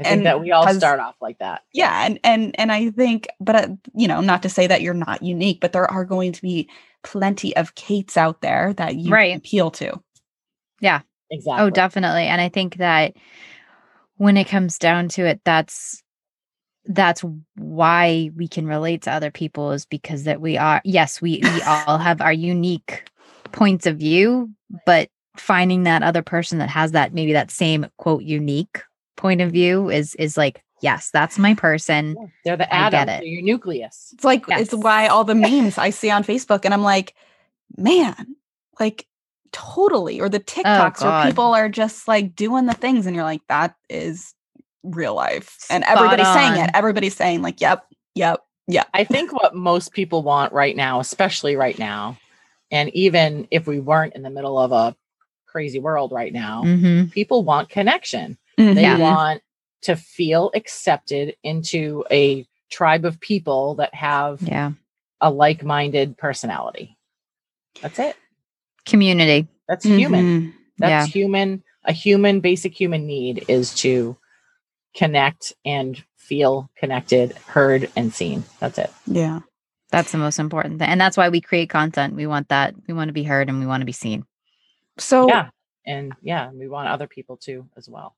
I think and that we all start off like that. Yeah. And, and, and I think, but uh, you know, not to say that you're not unique, but there are going to be plenty of Kates out there that you right. appeal to. Yeah, exactly. Oh, definitely. And I think that, when it comes down to it, that's that's why we can relate to other people, is because that we are, yes, we, we all have our unique points of view, but finding that other person that has that, maybe that same quote, unique point of view is, is like, yes, that's my person. They're the atom, they're your nucleus. It's like, yes. It's why all the memes I see on Facebook and I'm like, man, like, totally. Or the TikToks oh, where people are just like doing the things and you're like, that is real life. And Spot everybody's on. saying it. Everybody's saying like, yep, yep, yep. I think what most people want right now, especially right now, and even if we weren't in the middle of a crazy world right now, mm-hmm. people want connection. Mm-hmm. They yeah. want to feel accepted into a tribe of people that have yeah. a like-minded personality. That's it. Community. That's human. Mm-hmm. That's yeah. human. A human, basic human need is to connect and feel connected, heard, and seen. That's it. Yeah. That's the most important thing. And that's why we create content. We want that. We want to be heard and we want to be seen. So, yeah. And yeah, we want other people to as well.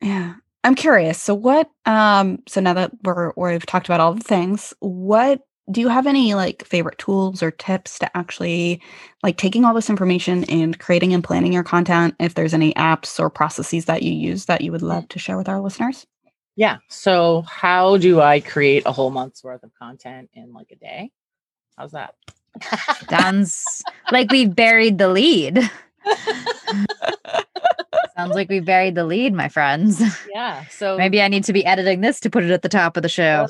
Yeah. I'm curious. So what, um, so now that we're, we've talked about all the things, what, do you have any like favorite tools or tips to actually like taking all this information and creating and planning your content? If there's any apps or processes that you use that you would love to share with our listeners? Yeah. So how do I create a whole month's worth of content in like a day? How's that? Sounds like we've buried the lead. Sounds like we buried the lead, my friends. Yeah. So maybe I need to be editing this to put it at the top of the show.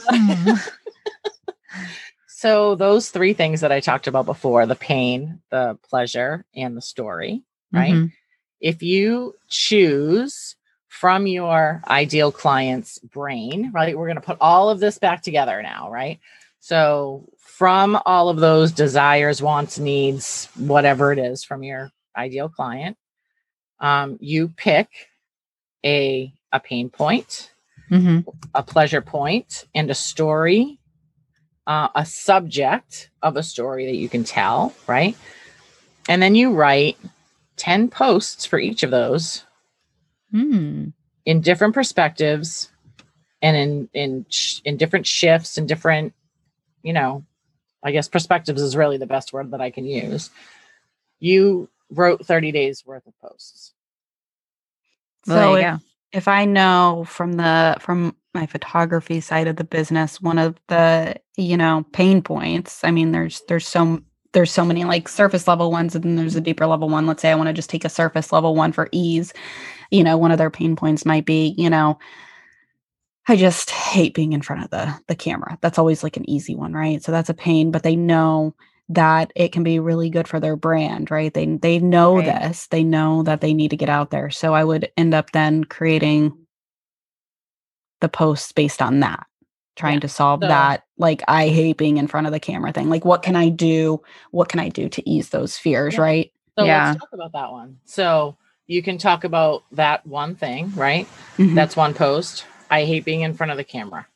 So those three things that I talked about before, the pain, the pleasure, and the story, right? Mm-hmm. If you choose from your ideal client's brain, right? We're going to put all of this back together now, right? So from all of those desires, wants, needs, whatever it is from your ideal client, um, you pick a, a pain point, mm-hmm. a pleasure point, and a story uh, a subject of a story that you can tell, right? And then you write ten posts for each of those mm. in different perspectives and in, in, sh- in different shifts and different, you know, I guess perspectives is really the best word that I can use. You wrote thirty days worth of posts. Well, so if, if I know from the, from my photography side of the business, one of the, you know, pain points, I mean, there's, there's so, there's so many like surface level ones, and then there's a deeper level one. Let's say I want to just take a surface level one for ease. You know, one of their pain points might be, you know, I just hate being in front of the the camera. That's always like an easy one, right? So that's a pain, but they know that it can be really good for their brand, right? They they know right. this. They know that they need to get out there. So I would end up then creating the posts based on that, trying yeah. to solve so, that, like, I hate being in front of the camera thing. Like, what can I do? What can I do to ease those fears, yeah. right? So yeah. let's talk about that one. So you can talk about that one thing, right? Mm-hmm. That's one post. I hate being in front of the camera.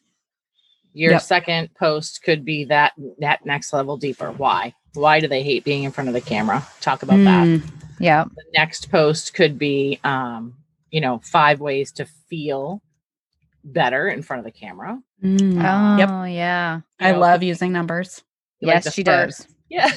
Your yep. second post could be that that next level deeper. Why? Why do they hate being in front of the camera? Talk about mm, that. Yeah. The next post could be, um, you know, five ways to feel better in front of the camera. Mm. Oh, yep. yeah. You I know, love using numbers. Yes, like she first, does. Yeah.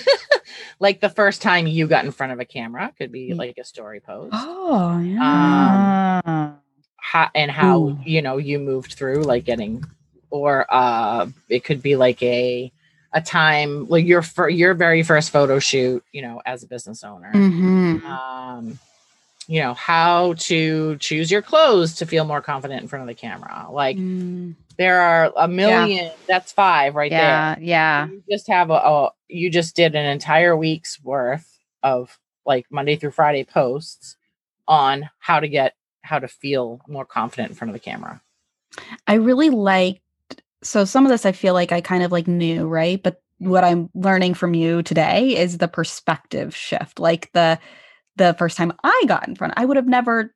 Like the first time you got in front of a camera could be like a story post. Oh, yeah. Um, How, and how, Ooh. you know, you moved through like getting, or uh, it could be like a, a time, like your, fir- your very first photo shoot, you know, as a business owner, mm-hmm. um, you know, how to choose your clothes to feel more confident in front of the camera. Like mm. there are a million, yeah. that's five right yeah, there. Yeah. You just have a, a, you just did an entire week's worth of like Monday through Friday posts on how to get, how to feel more confident in front of the camera. I really liked, so some of this, I feel like I kind of like knew, right? But what I'm learning from you today is the perspective shift. Like the, the first time I got in front, I would have never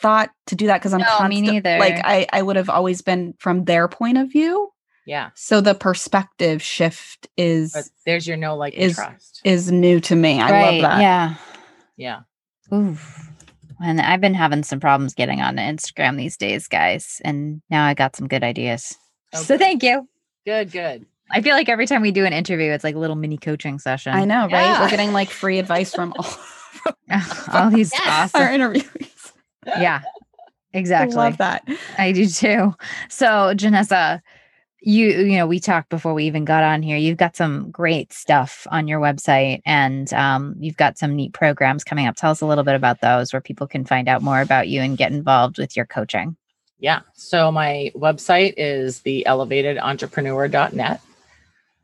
thought to do that. Cause I'm no, constant, me neither. Like I, I would have always been from their point of view. Yeah. So the perspective shift is, but there's your no, like, is, trust is new to me. I right, love that. Yeah. Yeah. Oof. And I've been having some problems getting on Instagram these days, guys. And now I got some good ideas. Okay. So thank you. Good, good. I feel like every time we do an interview, it's like a little mini coaching session. I know, yeah. right? We're getting like free advice from all, from, all these yes. awesome our interviewees. Yeah, exactly. I love that. I do too. So Janessa, you, you know, we talked before we even got on here. You've got some great stuff on your website, and um, you've got some neat programs coming up. Tell us a little bit about those, where people can find out more about you and get involved with your coaching. Yeah. So my website is the elevated entrepreneur dot net.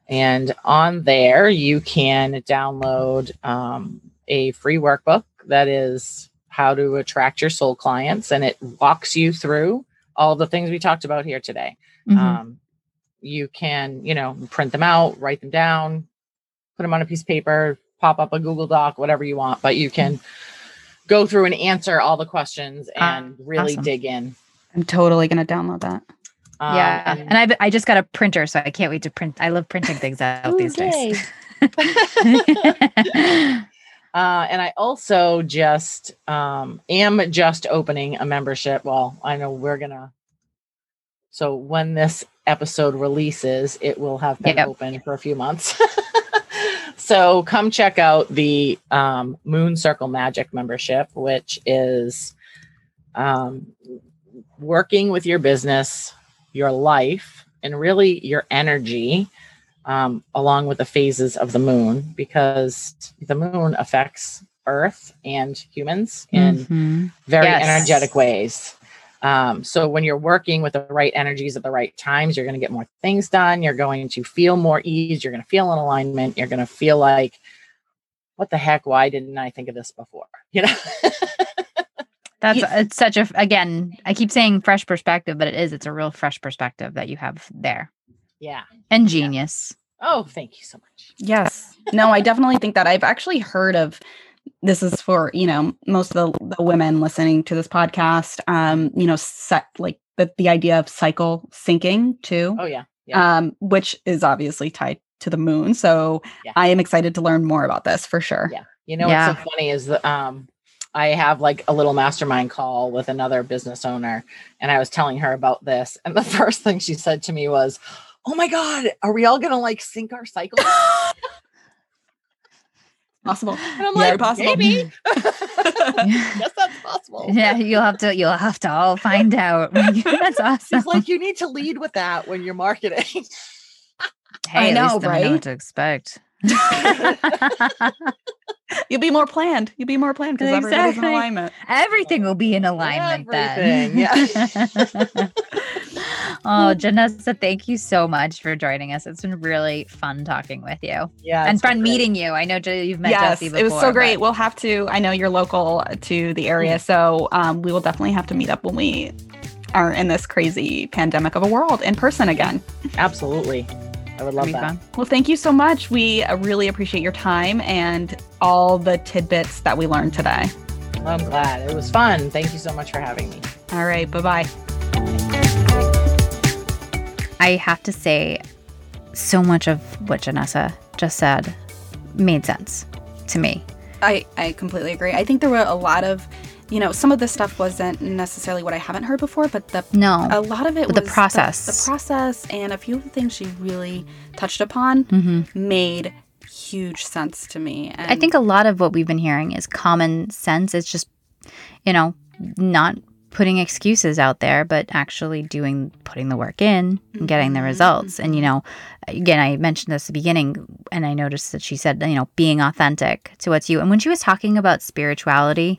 And on there, you can download um, a free workbook that is how to attract your soul clients. And it walks you through all the things we talked about here today. Mm-hmm. Um, You can, you know, print them out, write them down, put them on a piece of paper, pop up a Google Doc, whatever you want. But you can go through and answer all the questions and uh, really awesome. dig in. I'm totally going to download that. Um, yeah. And I've, I just got a printer, so I can't wait to print. I love printing things out these days. uh, and I also just um, am just opening a membership. Well, I know we're going to. So when this episode releases, it will have been yep. open for a few months. So come check out the um, Moon Circle Magic membership, which is um, working with your business, your life, and really your energy um, along with the phases of the moon, because the moon affects Earth and humans mm-hmm. in very yes. energetic ways. Um, so when you're working with the right energies at the right times, you're going to get more things done. You're going to feel more ease. You're going to feel in alignment. You're going to feel like, what the heck? Why didn't I think of this before? You know, that's it's such a, again, I keep saying fresh perspective, but it is, it's a real fresh perspective that you have there. Yeah. And genius. Yeah. Oh, thank you so much. Yes. No, I definitely think that I've actually heard of, this is for, you know, most of the, the women listening to this podcast, um, you know, set like the, the idea of cycle syncing too. Oh yeah. yeah. um, which is obviously tied to the moon. So yeah. I am excited to learn more about this for sure. Yeah. You know, yeah. what's so funny is the, um, I have like a little mastermind call with another business owner, and I was telling her about this. And the first thing she said to me was, "Oh my God, are we all going to like sync our cycles?" Possible. And I'm yeah, like, possible. Maybe. Yes, that's possible. Yeah, you'll have to you'll have to all find out. That's awesome. It's like you need to lead with that when you're marketing. Hey, I know, at least right? I know what to expect. You'll be more planned. You'll be more planned because exactly. everything's in alignment. Everything will be in alignment everything. Then. Yeah. Oh, Janessa, thank you so much for joining us. It's been really fun talking with you. Yeah, and fun meeting you. I know you've met yes, Jessie before. It was so great. But... We'll have to, I know you're local to the area, so um, we will definitely have to meet up when we are in this crazy pandemic of a world in person again. Absolutely. I would love that. Fun. Well, thank you so much. We really appreciate your time and all the tidbits that we learned today. Well, I'm glad. It was fun. Thank you so much for having me. All right. Bye-bye. I have to say, so much of what Janessa just said made sense to me. I, I completely agree. I think there were a lot of, you know, some of this stuff wasn't necessarily what I haven't heard before, but the no, a lot of it was the process. The, the process and a few of the things she really touched upon mm-hmm. made huge sense to me. And I think a lot of what we've been hearing is common sense. It's just, you know, not putting excuses out there, but actually doing, putting the work in and getting the results. And, you know, again, I mentioned this at the beginning, and I noticed that she said, you know, being authentic to what's you. And when she was talking about spirituality,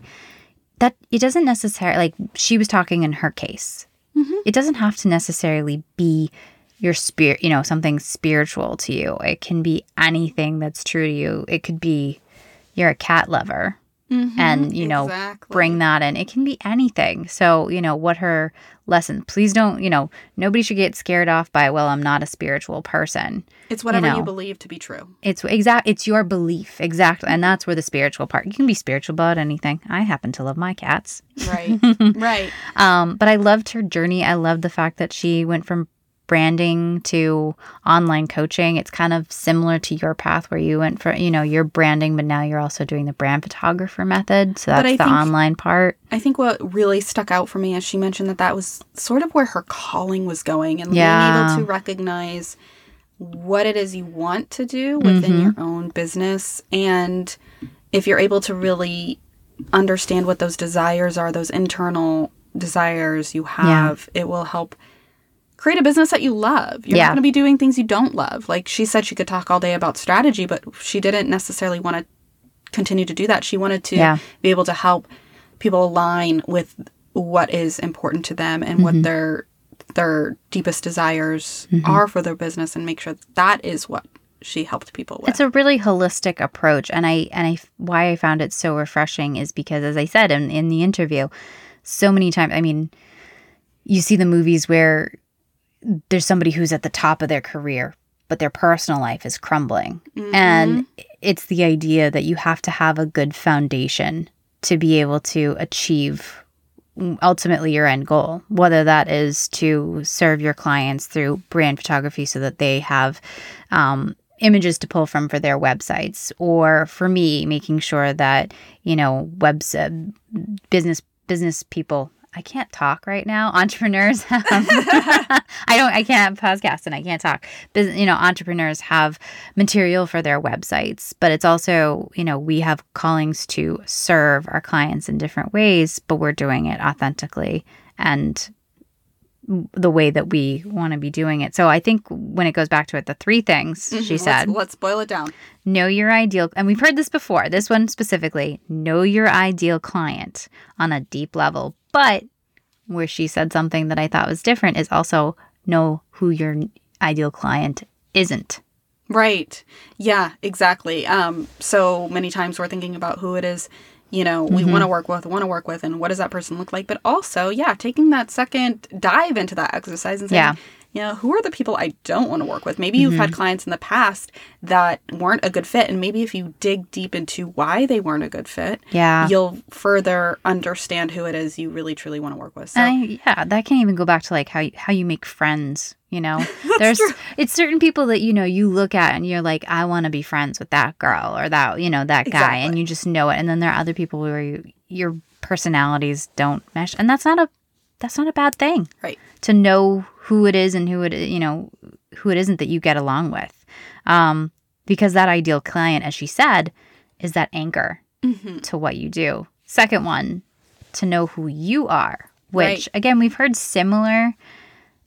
that it doesn't necessarily, like she was talking in her case, mm-hmm. it doesn't have to necessarily be your spirit, you know, something spiritual to you. It can be anything that's true to you. It could be you're a cat lover. Mm-hmm, and, you know, exactly. bring that in. It can be anything. So, you know, what her lesson, please don't, you know, nobody should get scared off by, well, I'm not a spiritual person. It's whatever you, know, you believe to be true. It's exact. It's your belief. Exactly. And that's where the spiritual part, you can be spiritual about anything. I happen to love my cats. Right. Right. Um, but I loved her journey. I loved the fact that she went from branding to online coaching. It's kind of similar to your path where you went for, you know, your branding, but now you're also doing the brand photographer method. So that's the think, online part. I think what really stuck out for me is she mentioned that that was sort of where her calling was going and yeah. being able to recognize what it is you want to do within mm-hmm. your own business. And if you're able to really understand what those desires are, those internal desires you have, yeah. it will help create a business that you love. You're yeah. not going to be doing things you don't love. Like she said, she could talk all day about strategy, but she didn't necessarily want to continue to do that. She wanted to yeah. be able to help people align with what is important to them and mm-hmm. what their their deepest desires mm-hmm. are for their business, and make sure that, that is what she helped people with. It's a really holistic approach, and I and I why I found it so refreshing is because, as I said in, in the interview, so many times, I mean, you see the movies where there's somebody who's at the top of their career, but their personal life is crumbling. Mm-hmm. And it's the idea that you have to have a good foundation to be able to achieve ultimately your end goal, whether that is to serve your clients through brand photography so that they have um, images to pull from for their websites, or for me, making sure that, you know, webs- uh, business business people I can't talk right now. Entrepreneurs have, I don't, I can't podcast and I can't talk. Business, you know, entrepreneurs have material for their websites, but it's also, you know, we have callings to serve our clients in different ways, but we're doing it authentically and the way that we want to be doing it. So I think when it goes back to it, the three things mm-hmm. she said. Let's, let's boil it down. Know your ideal. And we've heard this before, this one specifically, know your ideal client on a deep level. But where she said something that I thought was different is also know who your ideal client isn't. Right. Yeah, exactly. Um, so many times we're thinking about who it is, you know, we mm-hmm. want to work with, want to work with, and what does that person look like? But also, yeah, taking that second dive into that exercise and saying, yeah. you know, who are the people I don't want to work with? Maybe you've mm-hmm. had clients in the past that weren't a good fit. And maybe if you dig deep into why they weren't a good fit, yeah. you'll further understand who it is you really, truly want to work with. So, I, yeah, that can even go back to like how you, how you make friends. You know, there's true. It's certain people that, you know, you look at and you're like, I want to be friends with that girl or that, you know, that guy. Exactly. And you just know it. And then there are other people where you, your personalities don't mesh. And that's not a that's not a bad thing. Right. To know who it is and who it, you know, who it isn't that you get along with. Um, because that ideal client, as she said, is that anchor mm-hmm. to what you do. Second one, to know who you are, which, right. again, we've heard similar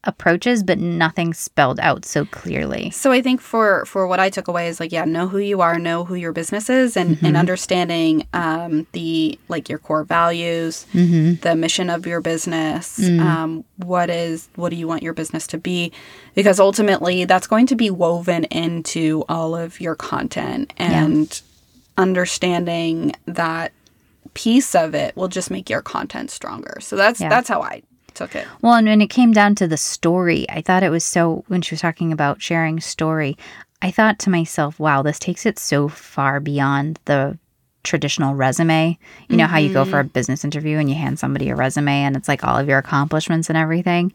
approaches, but nothing spelled out so clearly. So I think for for what I took away is like, yeah, know who you are, know who your business is, and, mm-hmm. and understanding um, the like your core values, mm-hmm. the mission of your business, mm. um, what is what do you want your business to be? Because ultimately, that's going to be woven into all of your content, and yeah. understanding that piece of it will just make your content stronger. So that's yeah. that's how I. took it. Well, and when it came down to the story, I thought it was so, when she was talking about sharing story, I thought to myself, wow, this takes it so far beyond the traditional resume. You know, mm-hmm. how you go for a business interview and you hand somebody a resume and it's like all of your accomplishments and everything.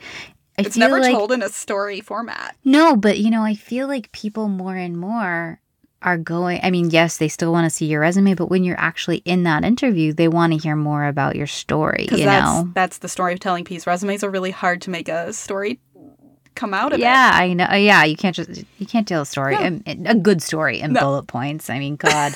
I it's never like, told in a story format. No, but you know, I feel like people more and more are going, I mean, yes, they still want to see your resume, but when you're actually in that interview, they want to hear more about your story, you that's, know? That's the storytelling piece. Resumes are really hard to make a story come out of yeah, it. Yeah, I know. Yeah, you can't just, you can't tell a story, no. a, a good story in no. bullet points. I mean, God,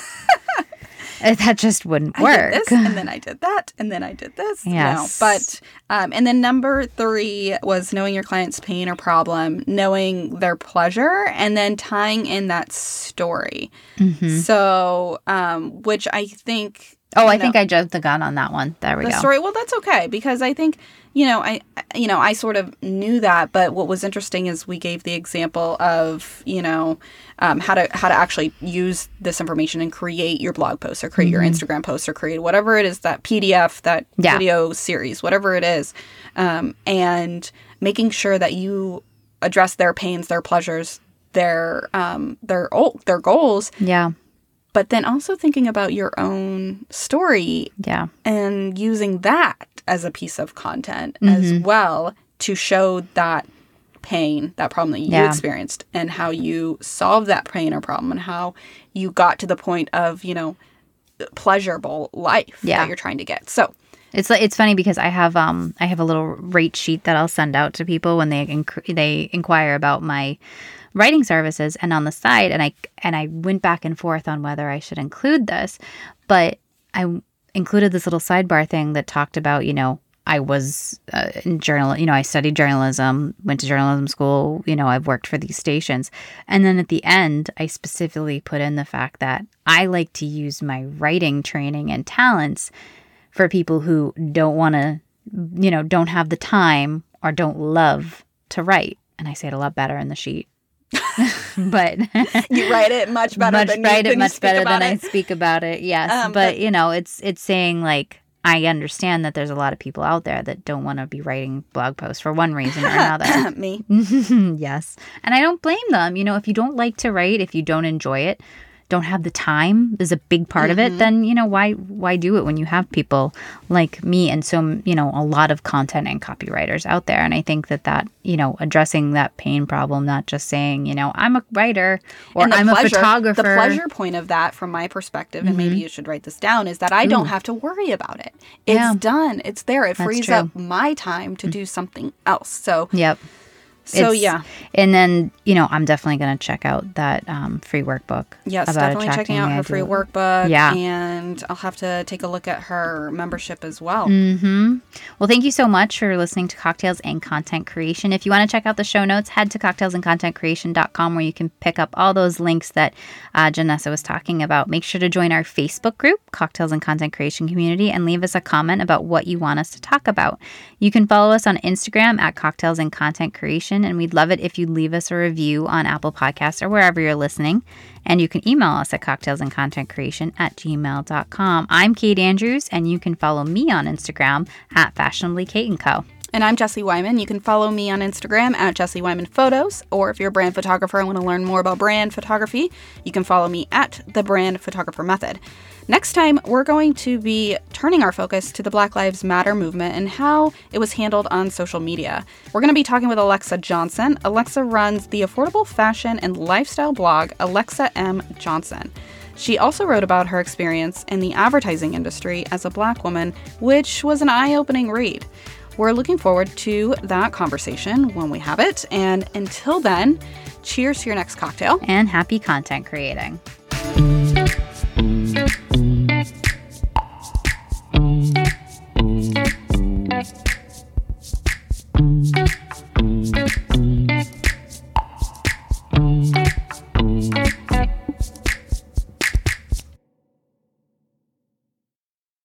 that just wouldn't work. I did this, and then I did that, and then I did this. Yes. You know? But, um, and then number three was knowing your client's pain or problem, knowing their pleasure, and then tying in that story. Mm-hmm. So, um, which I think... Oh, I know, think I jumped the gun on that one. There we the go. Story. Well, that's okay, because I think, you know, I, you know, I sort of knew that, but what was interesting is we gave the example of, you know, um, how to how to actually use this information and create your blog post or create mm-hmm. your Instagram post or create whatever it is, that P D F, that yeah. video series, whatever it is, um, and making sure that you address their pains, their pleasures, their um, their their goals. Yeah. But then also thinking about your own story yeah. and using that as a piece of content mm-hmm. as well to show that pain, that problem that you yeah. experienced and how you solved that pain or problem and how you got to the point of, you know, pleasurable life yeah. that you're trying to get. So it's like, it's funny because I have um I have a little rate sheet that I'll send out to people when they inc- they inquire about my writing services, and on the side, and I and I went back and forth on whether I should include this, but I included this little sidebar thing that talked about, you know, I was uh, in journal, you know, I studied journalism, went to journalism school, you know, I've worked for these stations. And then at the end, I specifically put in the fact that I like to use my writing training and talents for people who don't want to, you know, don't have the time or don't love to write. And I say it a lot better in the sheet. But you write it much better much than write you, it much better than it. I speak about it. Yes, um, but, but you know, it's it's saying like I understand that there's a lot of people out there that don't want to be writing blog posts for one reason or another. Me, yes, and I don't blame them. You know, if you don't like to write, if you don't enjoy it, don't have the time is a big part mm-hmm. of it. Then you know why why do it when you have people like me and so you know a lot of content and copywriters out there. And I think that that you know addressing that pain problem, not just saying you know I'm a writer or I'm pleasure, a photographer. The pleasure point of that, from my perspective, mm-hmm. and maybe you should write this down, is that I Ooh. Don't have to worry about it. It's yeah. done. It's there. It That's frees true. Up my time to mm-hmm. do something else. So yep. So, it's, yeah. And then, you know, I'm definitely going to check out that um, free workbook. Yes, about definitely checking out her ideal. Free workbook. Yeah. And I'll have to take a look at her membership as well. Mm-hmm. Well, thank you so much for listening to Cocktails and Content Creation. If you want to check out the show notes, head to cocktails and content creation dot com where you can pick up all those links that uh, Janessa was talking about. Make sure to join our Facebook group, Cocktails and Content Creation Community, and leave us a comment about what you want us to talk about. You can follow us on Instagram at Cocktails and Content Creation. And we'd love it if you'd leave us a review on Apple Podcasts or wherever you're listening. And you can email us at cocktails and content creation at gmail dot com. I'm Kate Andrews, and you can follow me on Instagram at Fashionably Kate and Co. And I'm Jessie Wyman. You can follow me on Instagram at Jessie Wyman Photos, or if you're a brand photographer and want to learn more about brand photography, you can follow me at The Brand Photographer Method. Next time, we're going to be turning our focus to the Black Lives Matter movement and how it was handled on social media. We're going to be talking with Alexa Johnson. Alexa runs the affordable fashion and lifestyle blog, Alexa M. Johnson. She also wrote about her experience in the advertising industry as a Black woman, which was an eye-opening read. We're looking forward to that conversation when we have it. And until then, cheers to your next cocktail. And happy content creating.